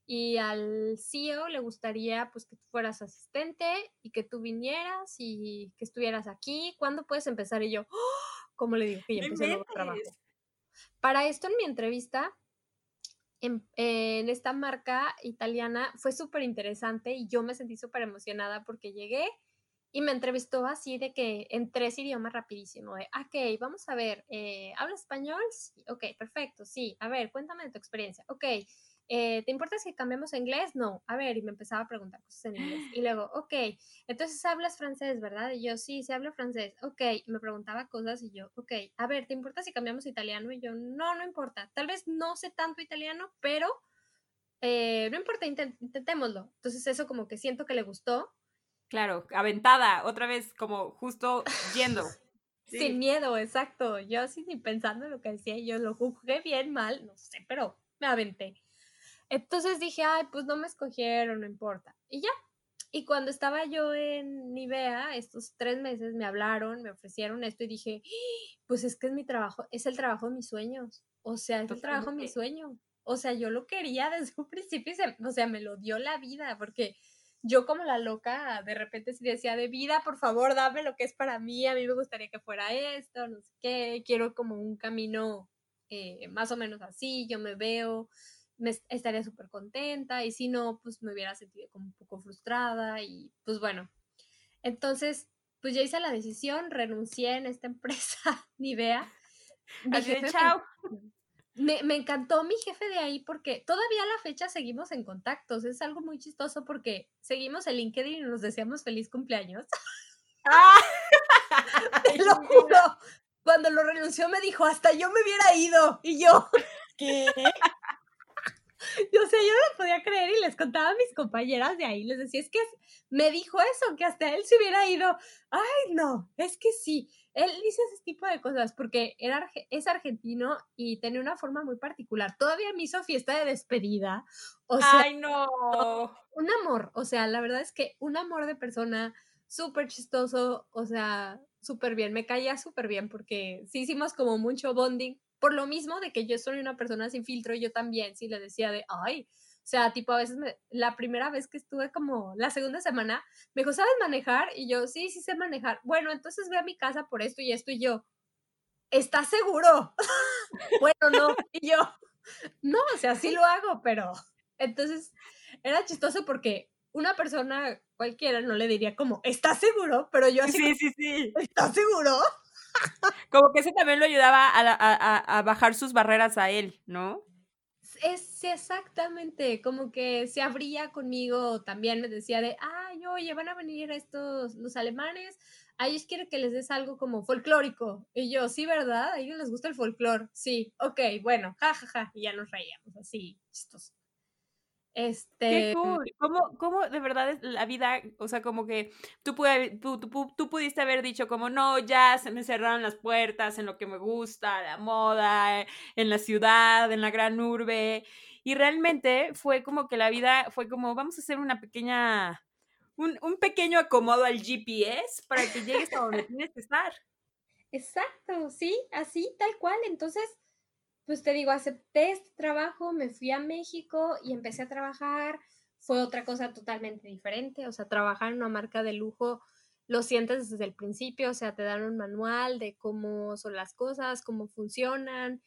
Y al CEO le gustaría pues que tú fueras asistente y que tú vinieras y que estuvieras aquí. ¿Cuándo puedes empezar? Y yo, ¿cómo le digo que ya empecé nuevo trabajo? Para esto, en mi entrevista en esta marca italiana fue súper interesante y yo me sentí súper emocionada porque llegué y me entrevistó así de que en 3 idiomas rapidísimo. Ok, vamos a ver, ¿hablas español? Sí, ok, perfecto, sí. A ver, cuéntame de tu experiencia. Ok, ¿te importa si cambiamos a inglés? No. A ver, y me empezaba a preguntar cosas en inglés. Y luego, ok, entonces hablas francés, ¿verdad? Y yo, sí, sí hablo francés. Ok, y me preguntaba cosas y yo, ok, a ver, ¿te importa si cambiamos a italiano? Y yo, no, no importa. Tal vez no sé tanto italiano, pero no importa, intentémoslo. Entonces eso como que siento que le gustó. Claro, aventada, otra vez como justo yendo. Sí. Sin miedo, exacto. Yo así ni pensando lo que decía, yo lo juzgué bien, mal, no sé, pero me aventé. Entonces dije, ay, pues no me escogieron, no importa. Y ya. Y cuando estaba yo en Nivea, estos 3 meses me hablaron, me ofrecieron esto y dije, pues es que es mi trabajo, es el trabajo de mis sueños. O sea, es el trabajo de mi sueño. O sea, yo lo quería desde un principio, o sea, me lo dio la vida, porque yo como la loca, de repente sí decía, de vida, por favor, dame lo que es para mí, a mí me gustaría que fuera esto, no sé qué, quiero como un camino más o menos así, yo me veo, estaría súper contenta, y si no, pues me hubiera sentido como un poco frustrada, y pues bueno. Entonces, pues yo hice la decisión, renuncié en esta empresa, Nivea. Chao. Me encantó mi jefe de ahí porque todavía a la fecha seguimos en contactos. Es algo muy chistoso porque seguimos en LinkedIn y nos deseamos feliz cumpleaños. ¡Ah! Te lo juro. Cuando lo renunció me dijo, hasta yo me hubiera ido. Y yo, ¿qué? O sea, yo no lo podía creer y les contaba a mis compañeras de ahí. Les decía, es que me dijo eso, que hasta él se hubiera ido. Ay, no, es que sí. Él dice ese tipo de cosas porque es argentino y tenía una forma muy particular. Todavía me hizo fiesta de despedida. O sea, ¡ay, no! Un amor. O sea, la verdad es que un amor de persona, súper chistoso, o sea, súper bien. Me caía súper bien porque sí hicimos como mucho bonding. Por lo mismo de que yo soy una persona sin filtro, yo también sí le decía de, ay... O sea, tipo, a veces, la primera vez que estuve como la segunda semana, me dijo, ¿sabes manejar? Y yo, sí, sí sé manejar. Bueno, entonces ve a mi casa por esto y esto. Y yo, ¿estás seguro? Bueno, no. Y yo, no, o sea, sí lo hago, pero... Entonces, era chistoso porque una persona cualquiera no le diría como, ¿estás seguro? Pero yo así, sí. ¿Estás seguro? Como que eso también lo ayudaba a bajar sus barreras a él, ¿no? Sí, exactamente, como que se abría conmigo, también me decía de, ay, oye, van a venir estos, los alemanes, a ellos quiero que les des algo como folclórico, y yo, sí, ¿verdad? A ellos les gusta el folclor, sí, ok, bueno, jajaja, y ya nos reíamos, así, chistoso. Qué cool, ¿Cómo de verdad es la vida? O sea, como que tú pudiste haber dicho como, no, ya se me cerraron las puertas en lo que me gusta, la moda, en la ciudad, en la gran urbe, y realmente fue como que la vida fue como, vamos a hacer una pequeña, un pequeño acomodo al GPS para que llegues a donde tienes que estar. Exacto, sí, así, tal cual, entonces... Pues te digo, acepté este trabajo, me fui a México y empecé a trabajar. Fue otra cosa totalmente diferente. O sea, trabajar en una marca de lujo lo sientes desde el principio. O sea, te dan un manual de cómo son las cosas, cómo funcionan.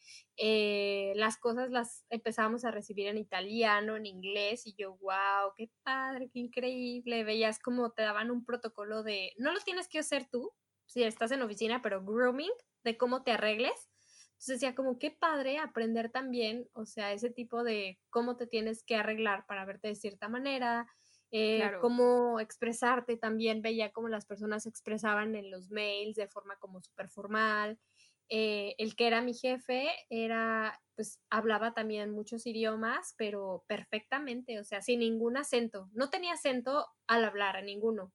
Las cosas las empezábamos a recibir en italiano, en inglés. Y yo, wow, qué padre, qué increíble. Veías cómo te daban un protocolo de, no lo tienes que hacer tú, si estás en oficina, pero grooming, de cómo te arregles. Entonces decía como qué padre aprender también, o sea, ese tipo de cómo te tienes que arreglar para verte de cierta manera, claro. Cómo expresarte también, veía cómo las personas se expresaban en los mails de forma como súper formal. El que era mi jefe era, pues hablaba también muchos idiomas, pero perfectamente, o sea, sin ningún acento. No tenía acento al hablar, a ninguno.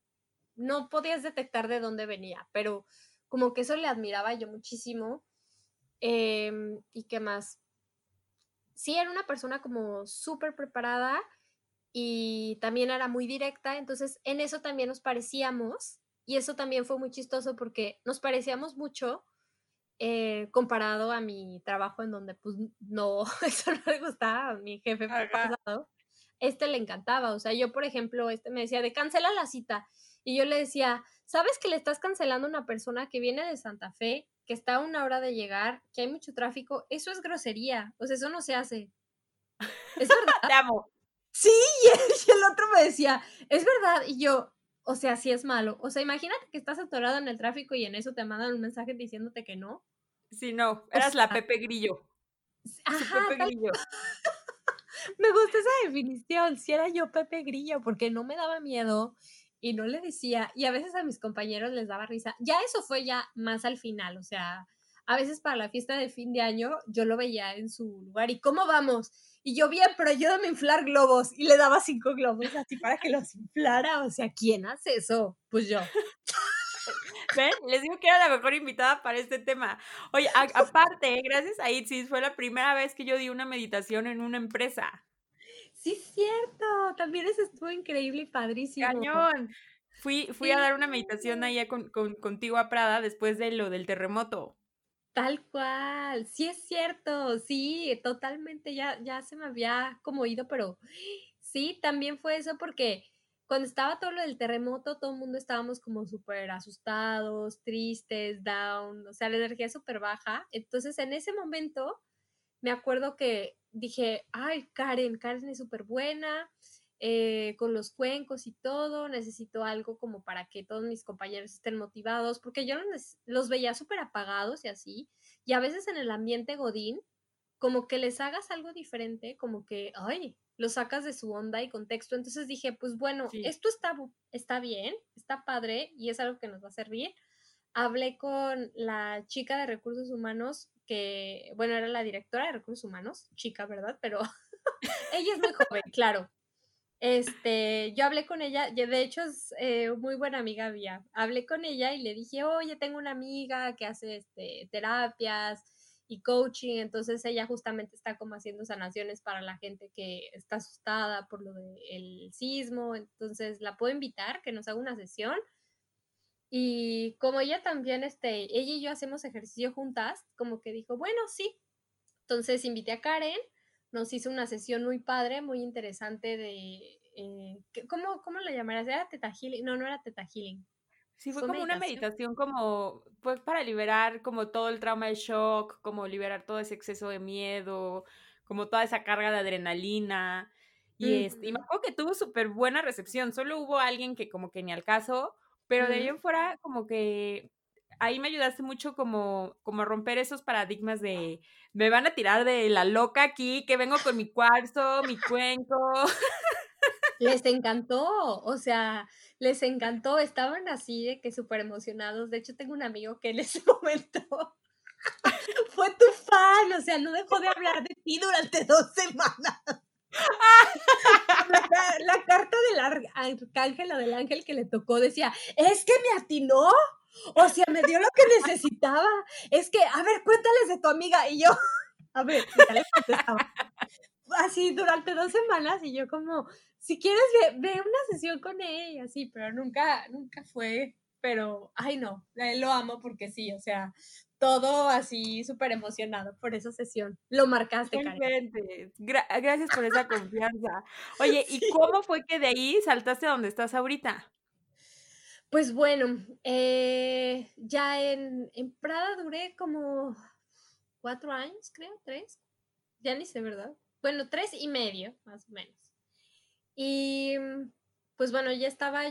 No podías detectar de dónde venía, pero como que eso le admiraba yo muchísimo. ¿Y qué más? Sí, era una persona como súper preparada y también era muy directa, entonces en eso también nos parecíamos y eso también fue muy chistoso porque nos parecíamos mucho comparado a mi trabajo en donde pues no, eso no le gustaba a mi jefe pasado. Este le encantaba, o sea, yo por ejemplo, me decía de cancela la cita y yo le decía, ¿sabes que le estás cancelando a una persona que viene de Santa Fe que está a una hora de llegar, que hay mucho tráfico, eso es grosería. O sea, eso no se hace. Es verdad. Te amo. Sí, y el otro me decía, es verdad. Y yo, o sea, sí es malo. O sea, imagínate que estás atorado en el tráfico y en eso te mandan un mensaje diciéndote que no. Sí, no, eras o sea, la Pepe Grillo. Ajá, Pepe Grillo. Me gusta esa definición, si era yo Pepe Grillo, porque no me daba miedo y no le decía, y a veces a mis compañeros les daba risa. Ya eso fue ya más al final, o sea, a veces para la fiesta de fin de año yo lo veía en su lugar, ¿y cómo vamos? Y yo bien, pero ayúdame a inflar globos, y le daba 5 globos así para que los inflara, o sea, ¿quién hace eso? Pues yo. ¿Ven? Les digo que era la mejor invitada para este tema. Oye, aparte, gracias a Itzis, fue la primera vez que yo di una meditación en una empresa. Sí, cierto. También eso estuvo increíble y padrísimo. ¡Cañón! Fui sí. A dar una meditación allá contigo a Prada después de lo del terremoto. Tal cual. Sí, es cierto. Sí, totalmente. Ya se me había como ido, pero sí, también fue eso porque... Cuando estaba todo lo del terremoto, todo el mundo estábamos como súper asustados, tristes, down, o sea, la energía súper baja. Entonces, en ese momento, me acuerdo que dije, ay, Karen es súper buena, con los cuencos y todo, necesito algo como para que todos mis compañeros estén motivados, porque yo los veía súper apagados y así, y a veces en el ambiente godín, como que les hagas algo diferente, como que, ay... Lo sacas de su onda y contexto. Entonces dije, pues bueno, sí. Esto está bien, está padre y es algo que nos va a servir. Hablé con la chica de recursos humanos, que, bueno, era la directora de recursos humanos, chica, ¿verdad? Pero ella es muy joven, claro. Yo hablé con ella, de hecho es muy buena amiga mía. Hablé con ella y le dije, oye, tengo una amiga que hace terapias, y coaching, entonces ella justamente está como haciendo sanaciones para la gente que está asustada por lo del sismo, entonces la puedo invitar que nos haga una sesión y como ella también, ella y yo hacemos ejercicio juntas, como que dijo, bueno, sí, entonces invité a Karen, nos hizo una sesión muy padre, muy interesante de, ¿cómo la llamarías? ¿Era Theta Healing? No era Theta Healing. Sí, fue como una meditación como, pues para liberar como todo el trauma de shock, como liberar todo ese exceso de miedo, como toda esa carga de adrenalina, y me acuerdo que tuvo súper buena recepción, solo hubo alguien que como que ni al caso, pero de ahí en fuera como que ahí me ayudaste mucho como a romper esos paradigmas de, me van a tirar de la loca aquí, que vengo con mi cuarzo, mi cuenco... Les encantó, o sea, les encantó, estaban así de que súper emocionados, de hecho tengo un amigo que en ese momento fue tu fan, o sea, no dejó de hablar de ti durante 2 semanas. La carta del arcángel o del ángel que le tocó decía, es que me atinó, o sea, me dio lo que necesitaba, es que, a ver, cuéntales de tu amiga, y yo, a ver, le contestaba. Así durante 2 semanas y yo como, si quieres ve una sesión con ella, así, pero nunca fue, pero, ay no, lo amo porque sí, o sea, todo así súper emocionado por esa sesión, lo marcaste, Karen. Gracias por esa confianza. Oye, ¿y cómo fue que de ahí saltaste a donde estás ahorita? Pues bueno, ya en Prada duré como 4 años, creo, 3, ya ni sé, ¿verdad? Bueno, 3.5, más o menos. Y, pues bueno, ya estaba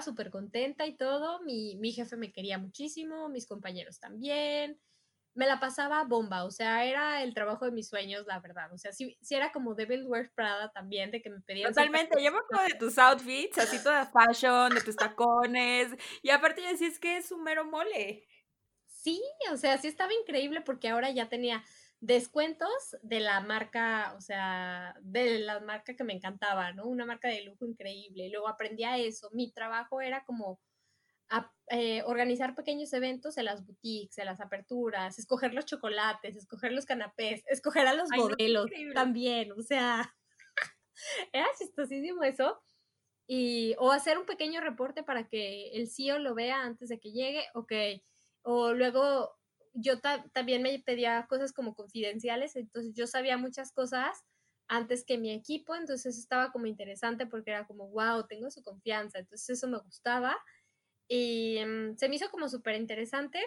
súper contenta y todo. Mi jefe me quería muchísimo, mis compañeros también. Me la pasaba bomba, o sea, era el trabajo de mis sueños, la verdad. O sea, sí era como Devil Wears Prada también, de que me pedían... Totalmente, yo me acuerdo de tus outfits, así toda fashion, de tus tacones. Y aparte yo decía, es que es un mero mole. Sí, o sea, sí estaba increíble porque ahora ya tenía... descuentos de la marca, o sea, de la marca que me encantaba, ¿no? Una marca de lujo increíble. Luego aprendí a eso. Mi trabajo era como organizar pequeños eventos en las boutiques, en las aperturas, escoger los chocolates, escoger los canapés, escoger a los modelos también. O sea, era chistosísimo eso. O hacer un pequeño reporte para que el CEO lo vea antes de que llegue. Ok. O luego... Yo también me pedía cosas como confidenciales, entonces yo sabía muchas cosas antes que mi equipo, entonces estaba como interesante porque era como, wow, tengo su confianza, entonces eso me gustaba y se me hizo como súper interesante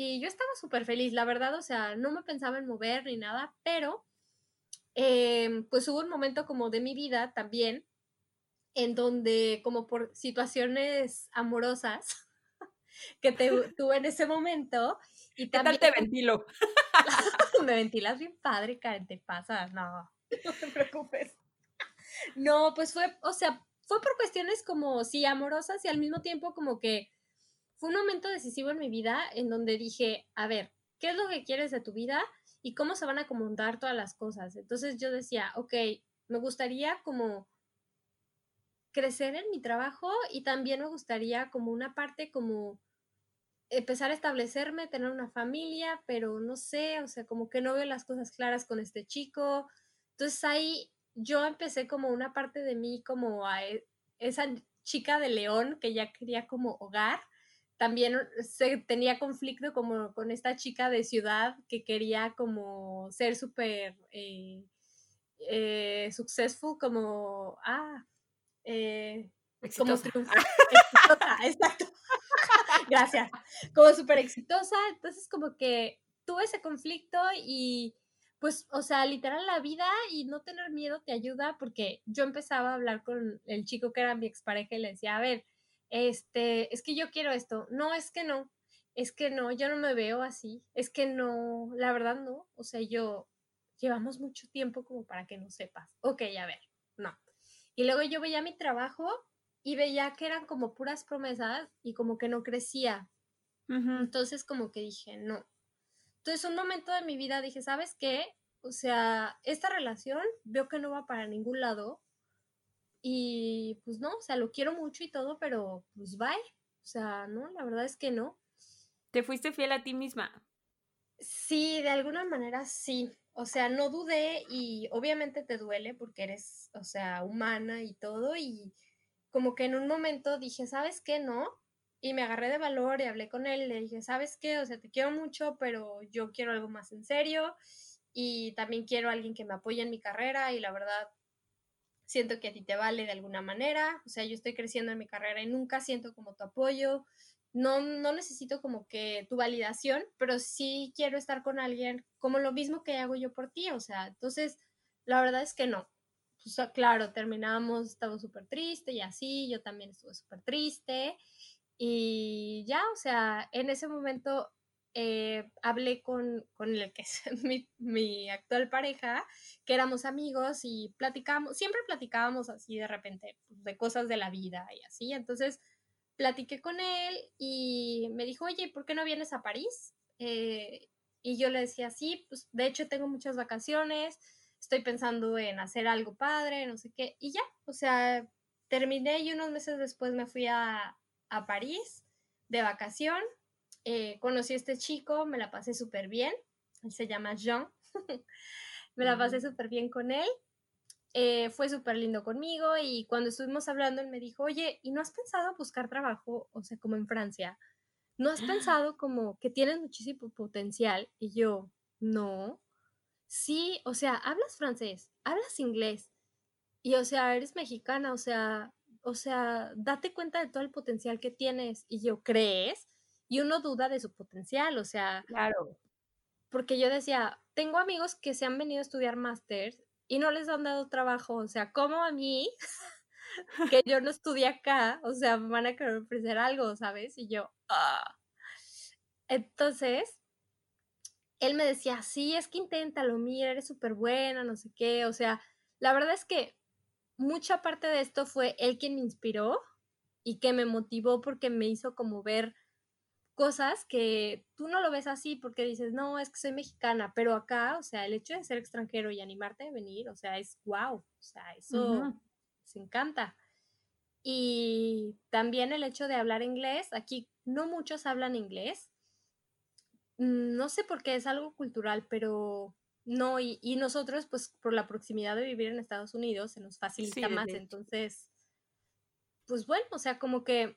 Y yo estaba súper feliz, la verdad, o sea, no me pensaba en mover ni nada, pero pues hubo un momento como de mi vida también, en donde como por situaciones amorosas que tuve en ese momento. Y ¿qué también, tal te ventilo? Me ventilas bien padre, Karen, te pasas, no te preocupes. No, pues fue, o sea, fue por cuestiones como, sí, amorosas y al mismo tiempo como que fue un momento decisivo en mi vida en donde dije, a ver, ¿qué es lo que quieres de tu vida y cómo se van a acomodar todas las cosas? Entonces yo decía, ok, me gustaría como crecer en mi trabajo y también me gustaría como una parte como empezar a establecerme, tener una familia, pero no sé, o sea, como que no veo las cosas claras con este chico. Entonces ahí yo empecé como una parte de mí como a esa chica de León que ya quería como hogar. También tenía conflicto como con esta chica de ciudad que quería como ser súper successful, como, exitosa. Como exitosa, exacto. Gracias. Como súper exitosa. Entonces como que tuve ese conflicto y pues, o sea, literal la vida y no tener miedo te ayuda porque yo empezaba a hablar con el chico que era mi expareja y le decía, a ver, es que yo quiero esto, no, yo no me veo así, es que no, la verdad no, o sea, yo, llevamos mucho tiempo como para que no sepas, ok, a ver, no, y luego yo veía mi trabajo y veía que eran como puras promesas y como que no crecía, entonces como que dije, no, entonces un momento de mi vida dije, ¿sabes qué? O sea, esta relación veo que no va para ningún lado, y pues no, o sea, lo quiero mucho y todo, pero pues bye, o sea, no, la verdad es que no. ¿Te fuiste fiel a ti misma? Sí, de alguna manera sí, o sea, no dudé y obviamente te duele porque eres, o sea, humana y todo y como que en un momento dije, ¿sabes qué? No, y me agarré de valor y hablé con él y le dije, ¿sabes qué? O sea, te quiero mucho, pero yo quiero algo más en serio y también quiero a alguien que me apoye en mi carrera y la verdad siento que a ti te vale de alguna manera, o sea, yo estoy creciendo en mi carrera y nunca siento como tu apoyo, no necesito como que tu validación, pero sí quiero estar con alguien como lo mismo que hago yo por ti, o sea, entonces, la verdad es que no, pues, claro, terminamos, estaba súper triste y así, yo también estuve súper triste y ya, o sea, en ese momento hablé con el que es mi actual pareja, que éramos amigos y siempre platicábamos así de repente pues, de cosas de la vida y así, entonces platiqué con él y me dijo, oye, ¿por qué no vienes a París? Y yo le decía, sí, pues de hecho tengo muchas vacaciones, estoy pensando en hacer algo padre, no sé qué, y ya, o sea, terminé y unos meses después me fui a París de vacación. Conocí a este chico, me la pasé súper bien, él se llama Jean, me la pasé súper bien con él, fue súper lindo conmigo y cuando estuvimos hablando él me dijo, oye, ¿y no has pensado buscar trabajo, o sea, como en Francia? ¿No has pensado como que tienes muchísimo potencial? Y yo, no, sí, o sea, hablas francés, hablas inglés y, o sea, eres mexicana, o sea, date cuenta de todo el potencial que tienes y yo, ¿crees? Y uno duda de su potencial, o sea, claro, porque yo decía, tengo amigos que se han venido a estudiar máster y no les han dado trabajo, o sea, como a mí, que yo no estudié acá, o sea, me van a querer ofrecer algo, ¿sabes? Y yo, Entonces, él me decía, sí, es que inténtalo, mira, eres súper buena, no sé qué, o sea, la verdad es que mucha parte de esto fue él quien me inspiró y que me motivó porque me hizo como ver cosas que tú no lo ves así porque dices, no, es que soy mexicana, pero acá, o sea, el hecho de ser extranjero y animarte a venir, o sea, es wow, o sea, eso se encanta. Y también el hecho de hablar inglés, aquí no muchos hablan inglés, no sé por qué, es algo cultural, pero no, y nosotros, pues, por la proximidad de vivir en Estados Unidos, se nos facilita más, entonces, pues bueno, o sea, como que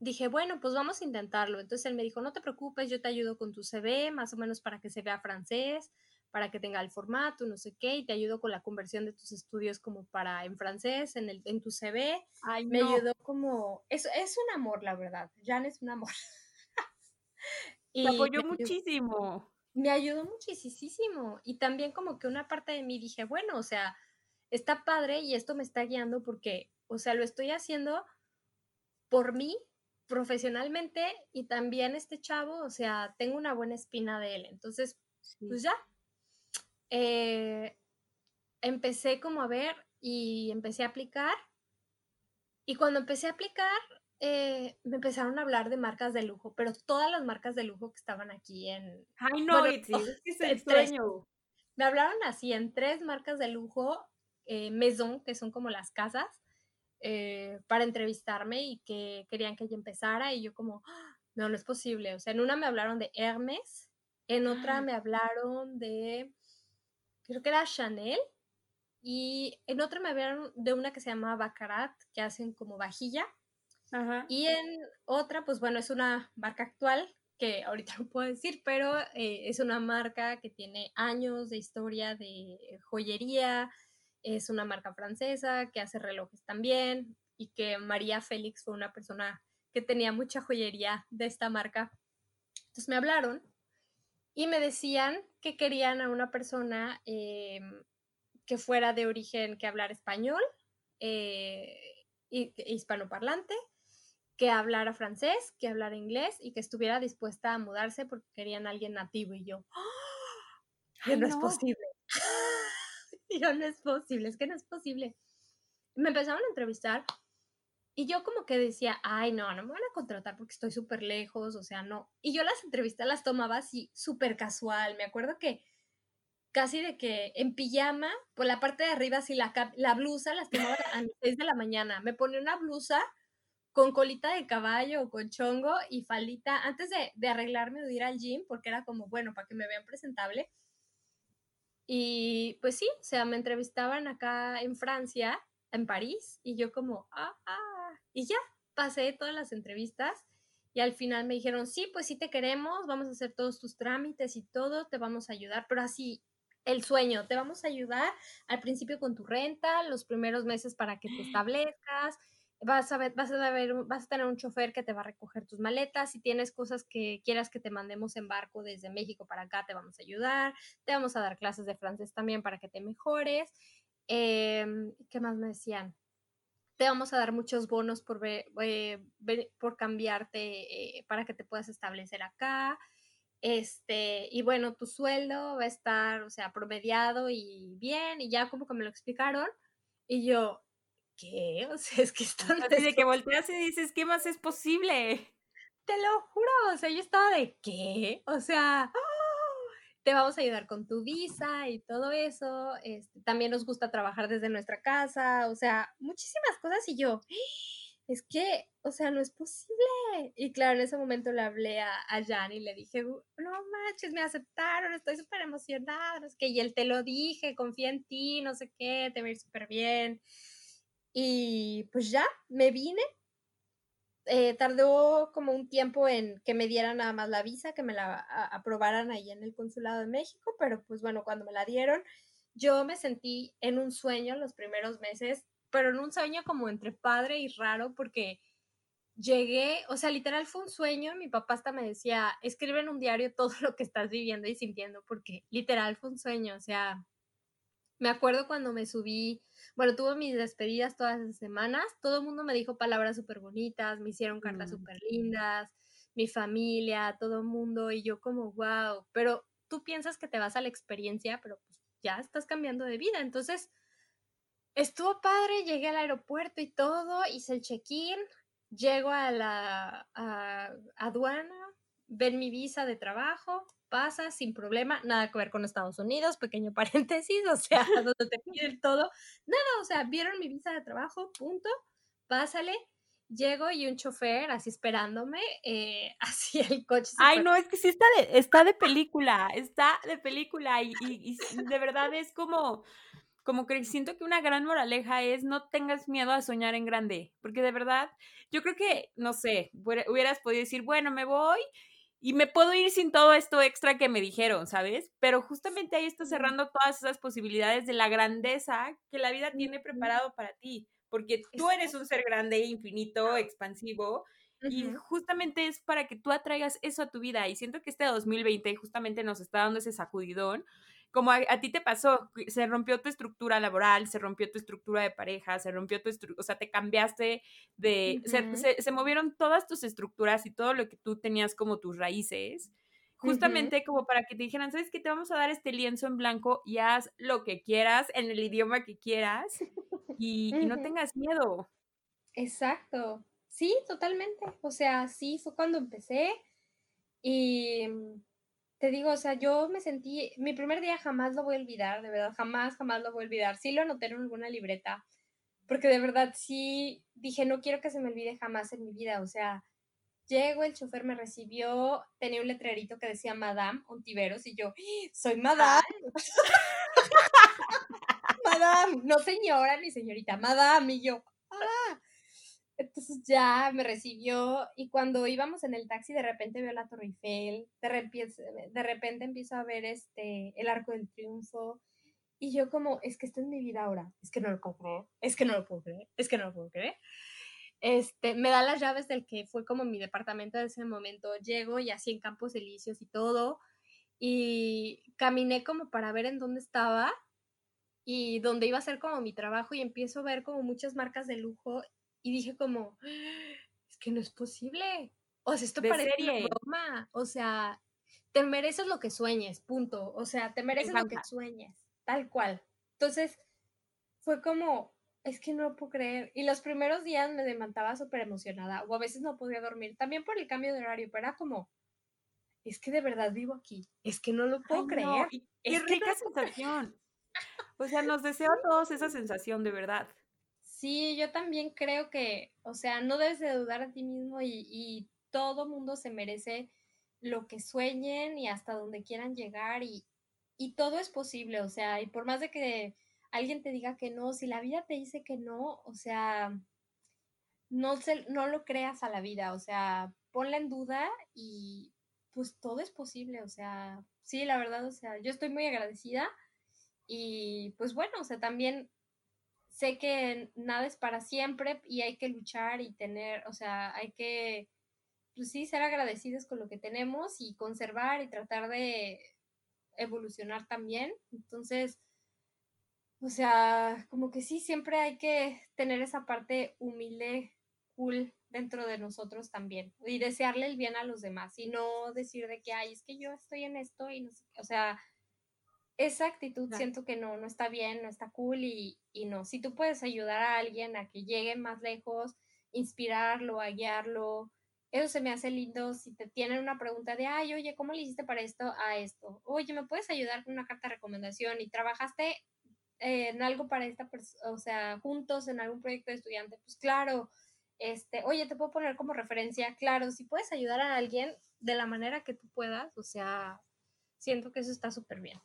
dije, bueno, pues vamos a intentarlo. Entonces él me dijo, no te preocupes, yo te ayudo con tu CV, más o menos para que se vea francés, para que tenga el formato, no sé qué, y te ayudo con la conversión de tus estudios como para en francés, en tu CV. Ay, me ayudó como, es un amor, la verdad, Jan es un amor. Y me apoyó muchísimo. Me ayudó muchísimo. Y también como que una parte de mí dije, bueno, o sea, está padre y esto me está guiando porque, o sea, lo estoy haciendo por mí, profesionalmente, y también este chavo, o sea, tengo una buena espina de él. Entonces, sí, pues ya, empecé como a ver y empecé a aplicar. Y cuando empecé a aplicar, me empezaron a hablar de marcas de lujo, pero todas las marcas de lujo que estaban aquí en... ¡Ay, no, bueno, Itzis! Es el sueño. Me hablaron así, en 3 marcas de lujo, Maison, que son como las casas, para entrevistarme y que querían que yo empezara. Y yo como, no, no es posible. O sea, en una me hablaron de Hermès, en otra me hablaron de... creo que era Chanel. Y en otra me hablaron de una que se llama Baccarat, que hacen como vajilla. Ajá. Y en otra, pues bueno, es una marca actual, que ahorita no puedo decir, pero es una marca que tiene años de historia de joyería, es una marca francesa que hace relojes también, y que María Félix fue una persona que tenía mucha joyería de esta marca. Entonces me hablaron y me decían que querían a una persona que fuera de origen, que hablara español, hispanoparlante, que hablara francés, que hablara inglés y que estuviera dispuesta a mudarse porque querían a alguien nativo. Y yo, ¡ay, no es posible! Yo, no es posible, es que no es posible. Me empezaron a entrevistar y yo como que decía, ay, no, no me van a contratar porque estoy súper lejos, o sea, no. Y yo las entrevistas las tomaba así, súper casual. Me acuerdo que casi de que en pijama, por la parte de arriba, así la blusa, las tomaba a las 6 de la mañana. Me ponía una blusa con colita de caballo o con chongo y faldita, antes de arreglarme o de ir al gym, porque era como, bueno, para que me vean presentable. Y pues sí, o sea, me entrevistaban acá en Francia, en París, y yo como, y ya, pasé todas las entrevistas. Y al final me dijeron, sí, pues sí te queremos, vamos a hacer todos tus trámites y todo, te vamos a ayudar, pero así... el sueño, te vamos a ayudar al principio con tu renta, los primeros meses para que te establezcas, vas a tener un chofer que te va a recoger tus maletas, si tienes cosas que quieras que te mandemos en barco desde México para acá, te vamos a ayudar, te vamos a dar clases de francés también para que te mejores. ¿Qué más me decían? Te vamos a dar muchos bonos por cambiarte, para que te puedas establecer acá. Y bueno, tu sueldo va a estar, o sea, promediado y bien, y ya como que me lo explicaron, y yo, ¿qué? O sea, es que esto no... Así de que volteas y dices, ¿qué más es posible? Te lo juro, o sea, yo estaba de, ¿qué? O sea, te vamos a ayudar con tu visa y todo eso, también nos gusta trabajar desde nuestra casa, o sea, muchísimas cosas, y yo... es que, o sea, no es posible. Y claro, en ese momento le hablé a Jean y le dije, no manches, me aceptaron, estoy súper emocionada, es que, y él, te lo dije, confía en ti, no sé qué, te va a ir súper bien. Y pues ya, me vine. Tardó como un tiempo en que me dieran nada más la visa, que me la aprobaran ahí en el Consulado de México, pero pues bueno, cuando me la dieron, yo me sentí en un sueño los primeros meses, pero en un sueño como entre padre y raro, porque llegué, o sea, literal fue un sueño. Mi papá hasta me decía, escribe en un diario todo lo que estás viviendo y sintiendo, porque literal fue un sueño. O sea, me acuerdo cuando me subí, bueno, tuve mis despedidas todas las semanas, todo el mundo me dijo palabras súper bonitas, me hicieron cartas súper lindas, mi familia, todo el mundo, y yo como, wow, pero tú piensas que te vas a la experiencia, pero pues ya estás cambiando de vida. Entonces, estuvo padre, llegué al aeropuerto y todo, hice el check-in, llego a la aduana, ven mi visa de trabajo, pasa sin problema, nada que ver con Estados Unidos, pequeño paréntesis, o sea, donde te piden todo, nada, o sea, vieron mi visa de trabajo, punto, pásale, llego y un chofer así esperándome, así el coche. Ay, no, es que sí está de película, y de verdad es como que siento que una gran moraleja es no tengas miedo a soñar en grande, porque de verdad, yo creo que, no sé, hubieras podido decir, bueno, me voy y me puedo ir sin todo esto extra que me dijeron, ¿sabes? Pero justamente ahí estás cerrando todas esas posibilidades de la grandeza que la vida tiene preparado para ti, porque tú eres un ser grande, infinito, expansivo, Uh-huh. Y justamente es para que tú atraigas eso a tu vida. Y siento que este 2020 justamente nos está dando ese sacudidón. Como a ti te pasó, se rompió tu estructura laboral, se rompió tu estructura de pareja, se rompió tu estructura, o sea, te cambiaste de... Uh-huh. Se movieron todas tus estructuras y todo lo que tú tenías como tus raíces, justamente uh-huh. como para que te dijeran, ¿sabes qué? Te vamos a dar este lienzo en blanco y haz lo que quieras, en el idioma que quieras, y no tengas miedo. Exacto. Sí, totalmente. O sea, sí, fue cuando empecé y... Te digo, o sea, yo me sentí... Mi primer día jamás lo voy a olvidar, de verdad, jamás lo voy a olvidar. Sí lo anoté en alguna libreta, porque de verdad sí dije, no quiero que se me olvide jamás en mi vida. O sea, llego, el chofer me recibió, tenía un letrerito que decía Madame Ontiveros, y yo, ¡soy Madame! Madame, no señora ni señorita, Madame, y yo, ¡ah! Entonces ya me recibió y cuando íbamos en el taxi de repente veo la Torre Eiffel, de repente empiezo a ver el Arco del Triunfo y yo como, es que esto es mi vida ahora, es que no lo puedo creer. Me da las llaves del que fue como mi departamento de ese momento, llego y así en Campos Elíseos y todo y caminé como para ver en dónde estaba y dónde iba a ser como mi trabajo y empiezo a ver como muchas marcas de lujo. Y dije como, es que no es posible. O sea, esto parece una broma. O sea, te mereces lo que sueñes, punto. O sea, te mereces lo que sueñes, tal cual. Entonces, fue como, es que no lo puedo creer. Y los primeros días me levantaba súper emocionada o a veces no podía dormir, también por el cambio de horario, pero era como, es que de verdad vivo aquí. Es que no lo puedo creer. No. Qué rica sensación. O sea, nos deseo a todos esa sensación de verdad. Sí, yo también creo que, o sea, no debes de dudar de ti mismo y todo mundo se merece lo que sueñen y hasta donde quieran llegar y todo es posible, o sea, y por más de que alguien te diga que no, si la vida te dice que no, o sea, no lo creas a la vida, o sea, ponla en duda y pues todo es posible, o sea, sí, la verdad, o sea, yo estoy muy agradecida y pues bueno, o sea, también... Sé que nada es para siempre y hay que luchar y tener, o sea, hay que, pues sí, ser agradecidos con lo que tenemos y conservar y tratar de evolucionar también. Entonces, o sea, como que sí, siempre hay que tener esa parte humilde, cool dentro de nosotros también y desearle el bien a los demás y no decir de que, ay, es que yo estoy en esto y no sé, o sea... Esa actitud siento que no está bien, no está cool y no. Si tú puedes ayudar a alguien a que llegue más lejos, inspirarlo, a guiarlo, eso se me hace lindo. Si te tienen una pregunta de, ay, oye, ¿cómo le hiciste para esto a esto? Oye, ¿me puedes ayudar con una carta de recomendación? Y trabajaste en algo para esta persona, o sea, juntos en algún proyecto de estudiante, pues claro. Oye, ¿te puedo poner como referencia? Claro, si puedes ayudar a alguien de la manera que tú puedas, o sea, siento que eso está súper bien.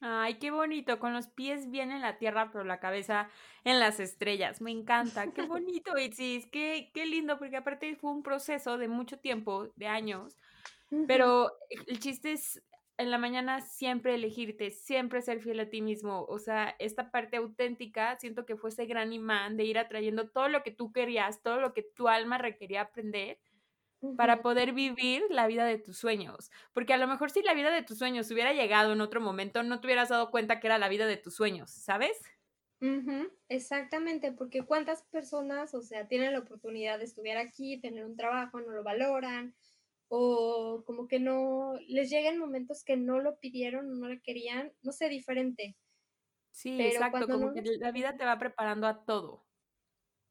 Ay, qué bonito, con los pies bien en la tierra, pero la cabeza en las estrellas, me encanta, qué bonito, Itzis, qué lindo, porque aparte fue un proceso de mucho tiempo, de años, pero el chiste es en la mañana siempre elegirte, siempre ser fiel a ti mismo, o sea, esta parte auténtica, siento que fue ese gran imán de ir atrayendo todo lo que tú querías, todo lo que tu alma requería aprender, para poder vivir la vida de tus sueños, porque a lo mejor si la vida de tus sueños hubiera llegado en otro momento, no te hubieras dado cuenta que era la vida de tus sueños, ¿sabes? Uh-huh. Exactamente, porque cuántas personas, o sea, tienen la oportunidad de estudiar aquí, tener un trabajo, no lo valoran, o como que no, les llegan momentos que no lo pidieron, no lo querían, no sé, diferente. Sí, pero exacto, como no... que la vida te va preparando a todo.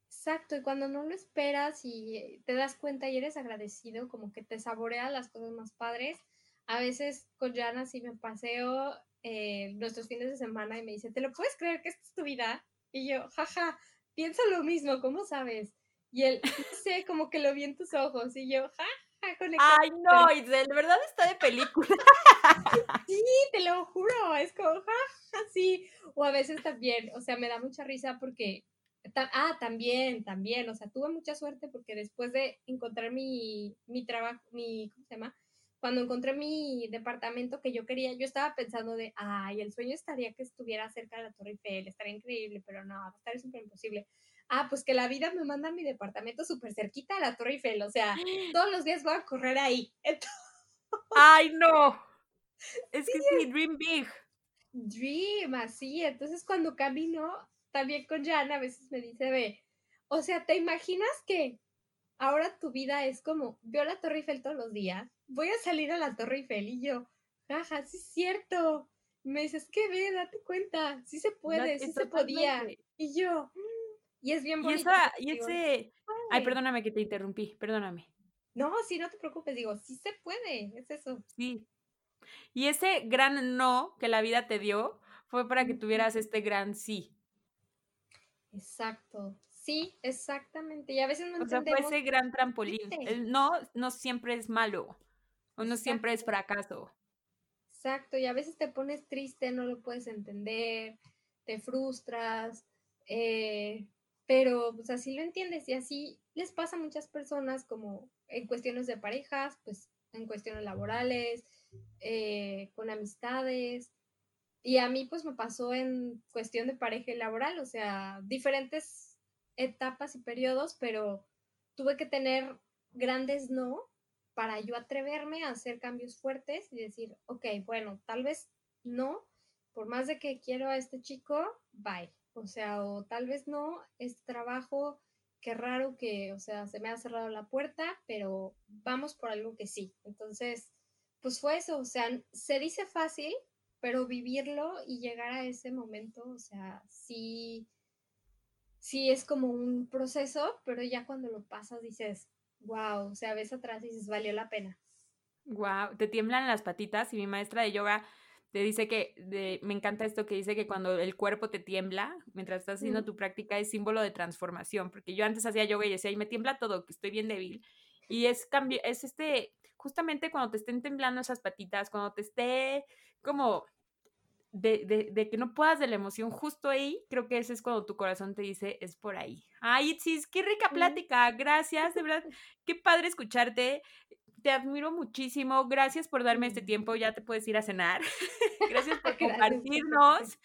Exacto, y cuando no lo esperas y te das cuenta y eres agradecido, como que te saboreas las cosas más padres. A veces con Jean así me paseo nuestros fines de semana y me dice, ¿te lo puedes creer que esta es tu vida? Y yo, jaja, pienso lo mismo, ¿cómo sabes? Y él, no sé, como que lo vi en tus ojos y yo, jaja, conectado. Ay, no, Itzel, de verdad está de película. Sí, te lo juro, es como, jaja, sí. O a veces también, o sea, me da mucha risa porque... también, o sea, tuve mucha suerte porque después de encontrar mi trabajo, ¿cómo se llama? Cuando encontré mi departamento que yo quería, yo estaba pensando de, ay, el sueño estaría que estuviera cerca de la Torre Eiffel, estaría increíble, pero no, va a estar súper imposible. ah, pues que la vida me manda a mi departamento súper cerquita a la Torre Eiffel, o sea, todos los días voy a correr ahí. Entonces... ¡Ay, no! Es sí, que sí, dream big. Dream, así, entonces cuando camino, también con Jean a veces me dice, ve, o sea, ¿te imaginas que ahora tu vida es como, veo la Torre Eiffel todos los días, voy a salir a la Torre Eiffel? Y yo, ajá, sí es cierto. Me dice, es que ve, date cuenta, sí se puede, sí se podía. Y yo, y es bien bonito. Y ese, ay, perdóname que te interrumpí, perdóname. No, sí, no te preocupes, digo, sí se puede, es eso. Sí. Y ese gran no que la vida te dio fue para que tuvieras este gran sí. Exacto. Sí, exactamente. Y a veces no entendemos. O sea, fue ese gran trampolín. El no, no siempre es malo. O no siempre es fracaso. Exacto. Y a veces te pones triste, no lo puedes entender, te frustras, pero pues así lo entiendes. Y así les pasa a muchas personas, como en cuestiones de parejas, pues en cuestiones laborales, con amistades, y a mí pues me pasó en cuestión de pareja y laboral, o sea, diferentes etapas y periodos, pero tuve que tener grandes no para yo atreverme a hacer cambios fuertes y decir, ok, bueno, tal vez no, por más de que quiero a este chico, bye, o sea, o tal vez no, este trabajo, qué raro que, o sea, se me ha cerrado la puerta, pero vamos por algo que sí. Entonces, pues fue eso, o sea, se dice fácil, pero vivirlo y llegar a ese momento, o sea, sí, sí es como un proceso, pero ya cuando lo pasas dices, wow, o sea, ves atrás y dices, valió la pena. Wow, te tiemblan las patitas, y mi maestra de yoga te dice que, me encanta esto que dice que cuando el cuerpo te tiembla, mientras estás haciendo tu práctica, es símbolo de transformación, porque yo antes hacía yoga y decía, y me tiembla todo, que estoy bien débil, y es este... Justamente cuando te estén temblando esas patitas, cuando te esté como de que no puedas de la emoción justo ahí, creo que ese es cuando tu corazón te dice, es por ahí. Ay, Itzis, qué rica plática, gracias, de verdad, qué padre escucharte, te admiro muchísimo, gracias por darme este tiempo, ya te puedes ir a cenar, gracias por compartirnos,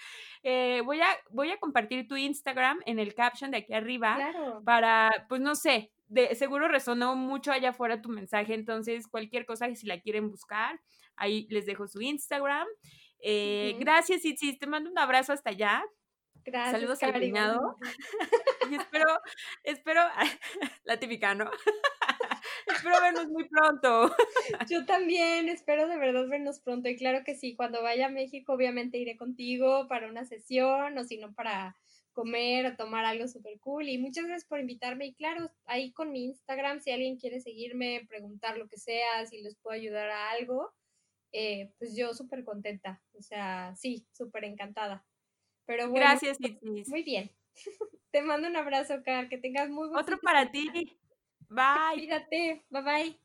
voy a compartir tu Instagram en el caption de aquí arriba, claro, para, pues no sé, seguro resonó mucho allá afuera tu mensaje, entonces cualquier cosa, si la quieren buscar, ahí les dejo su Instagram. Gracias, Itzis, te mando un abrazo hasta allá. Gracias, saludos al peinado. Y espero, la típica, ¿no? Espero vernos muy pronto. Yo también, espero de verdad vernos pronto, y claro que sí, cuando vaya a México obviamente iré contigo para una sesión, o si no para... comer o tomar algo súper cool, y muchas gracias por invitarme, y claro, ahí con mi Instagram, si alguien quiere seguirme, preguntar lo que sea, si les puedo ayudar a algo, pues yo súper contenta, o sea, sí, súper encantada, pero bueno, gracias, Itzis. Muy bien, te mando un abrazo, Car, que tengas muy buen día. Otro para ti, bye, cuídate, bye bye.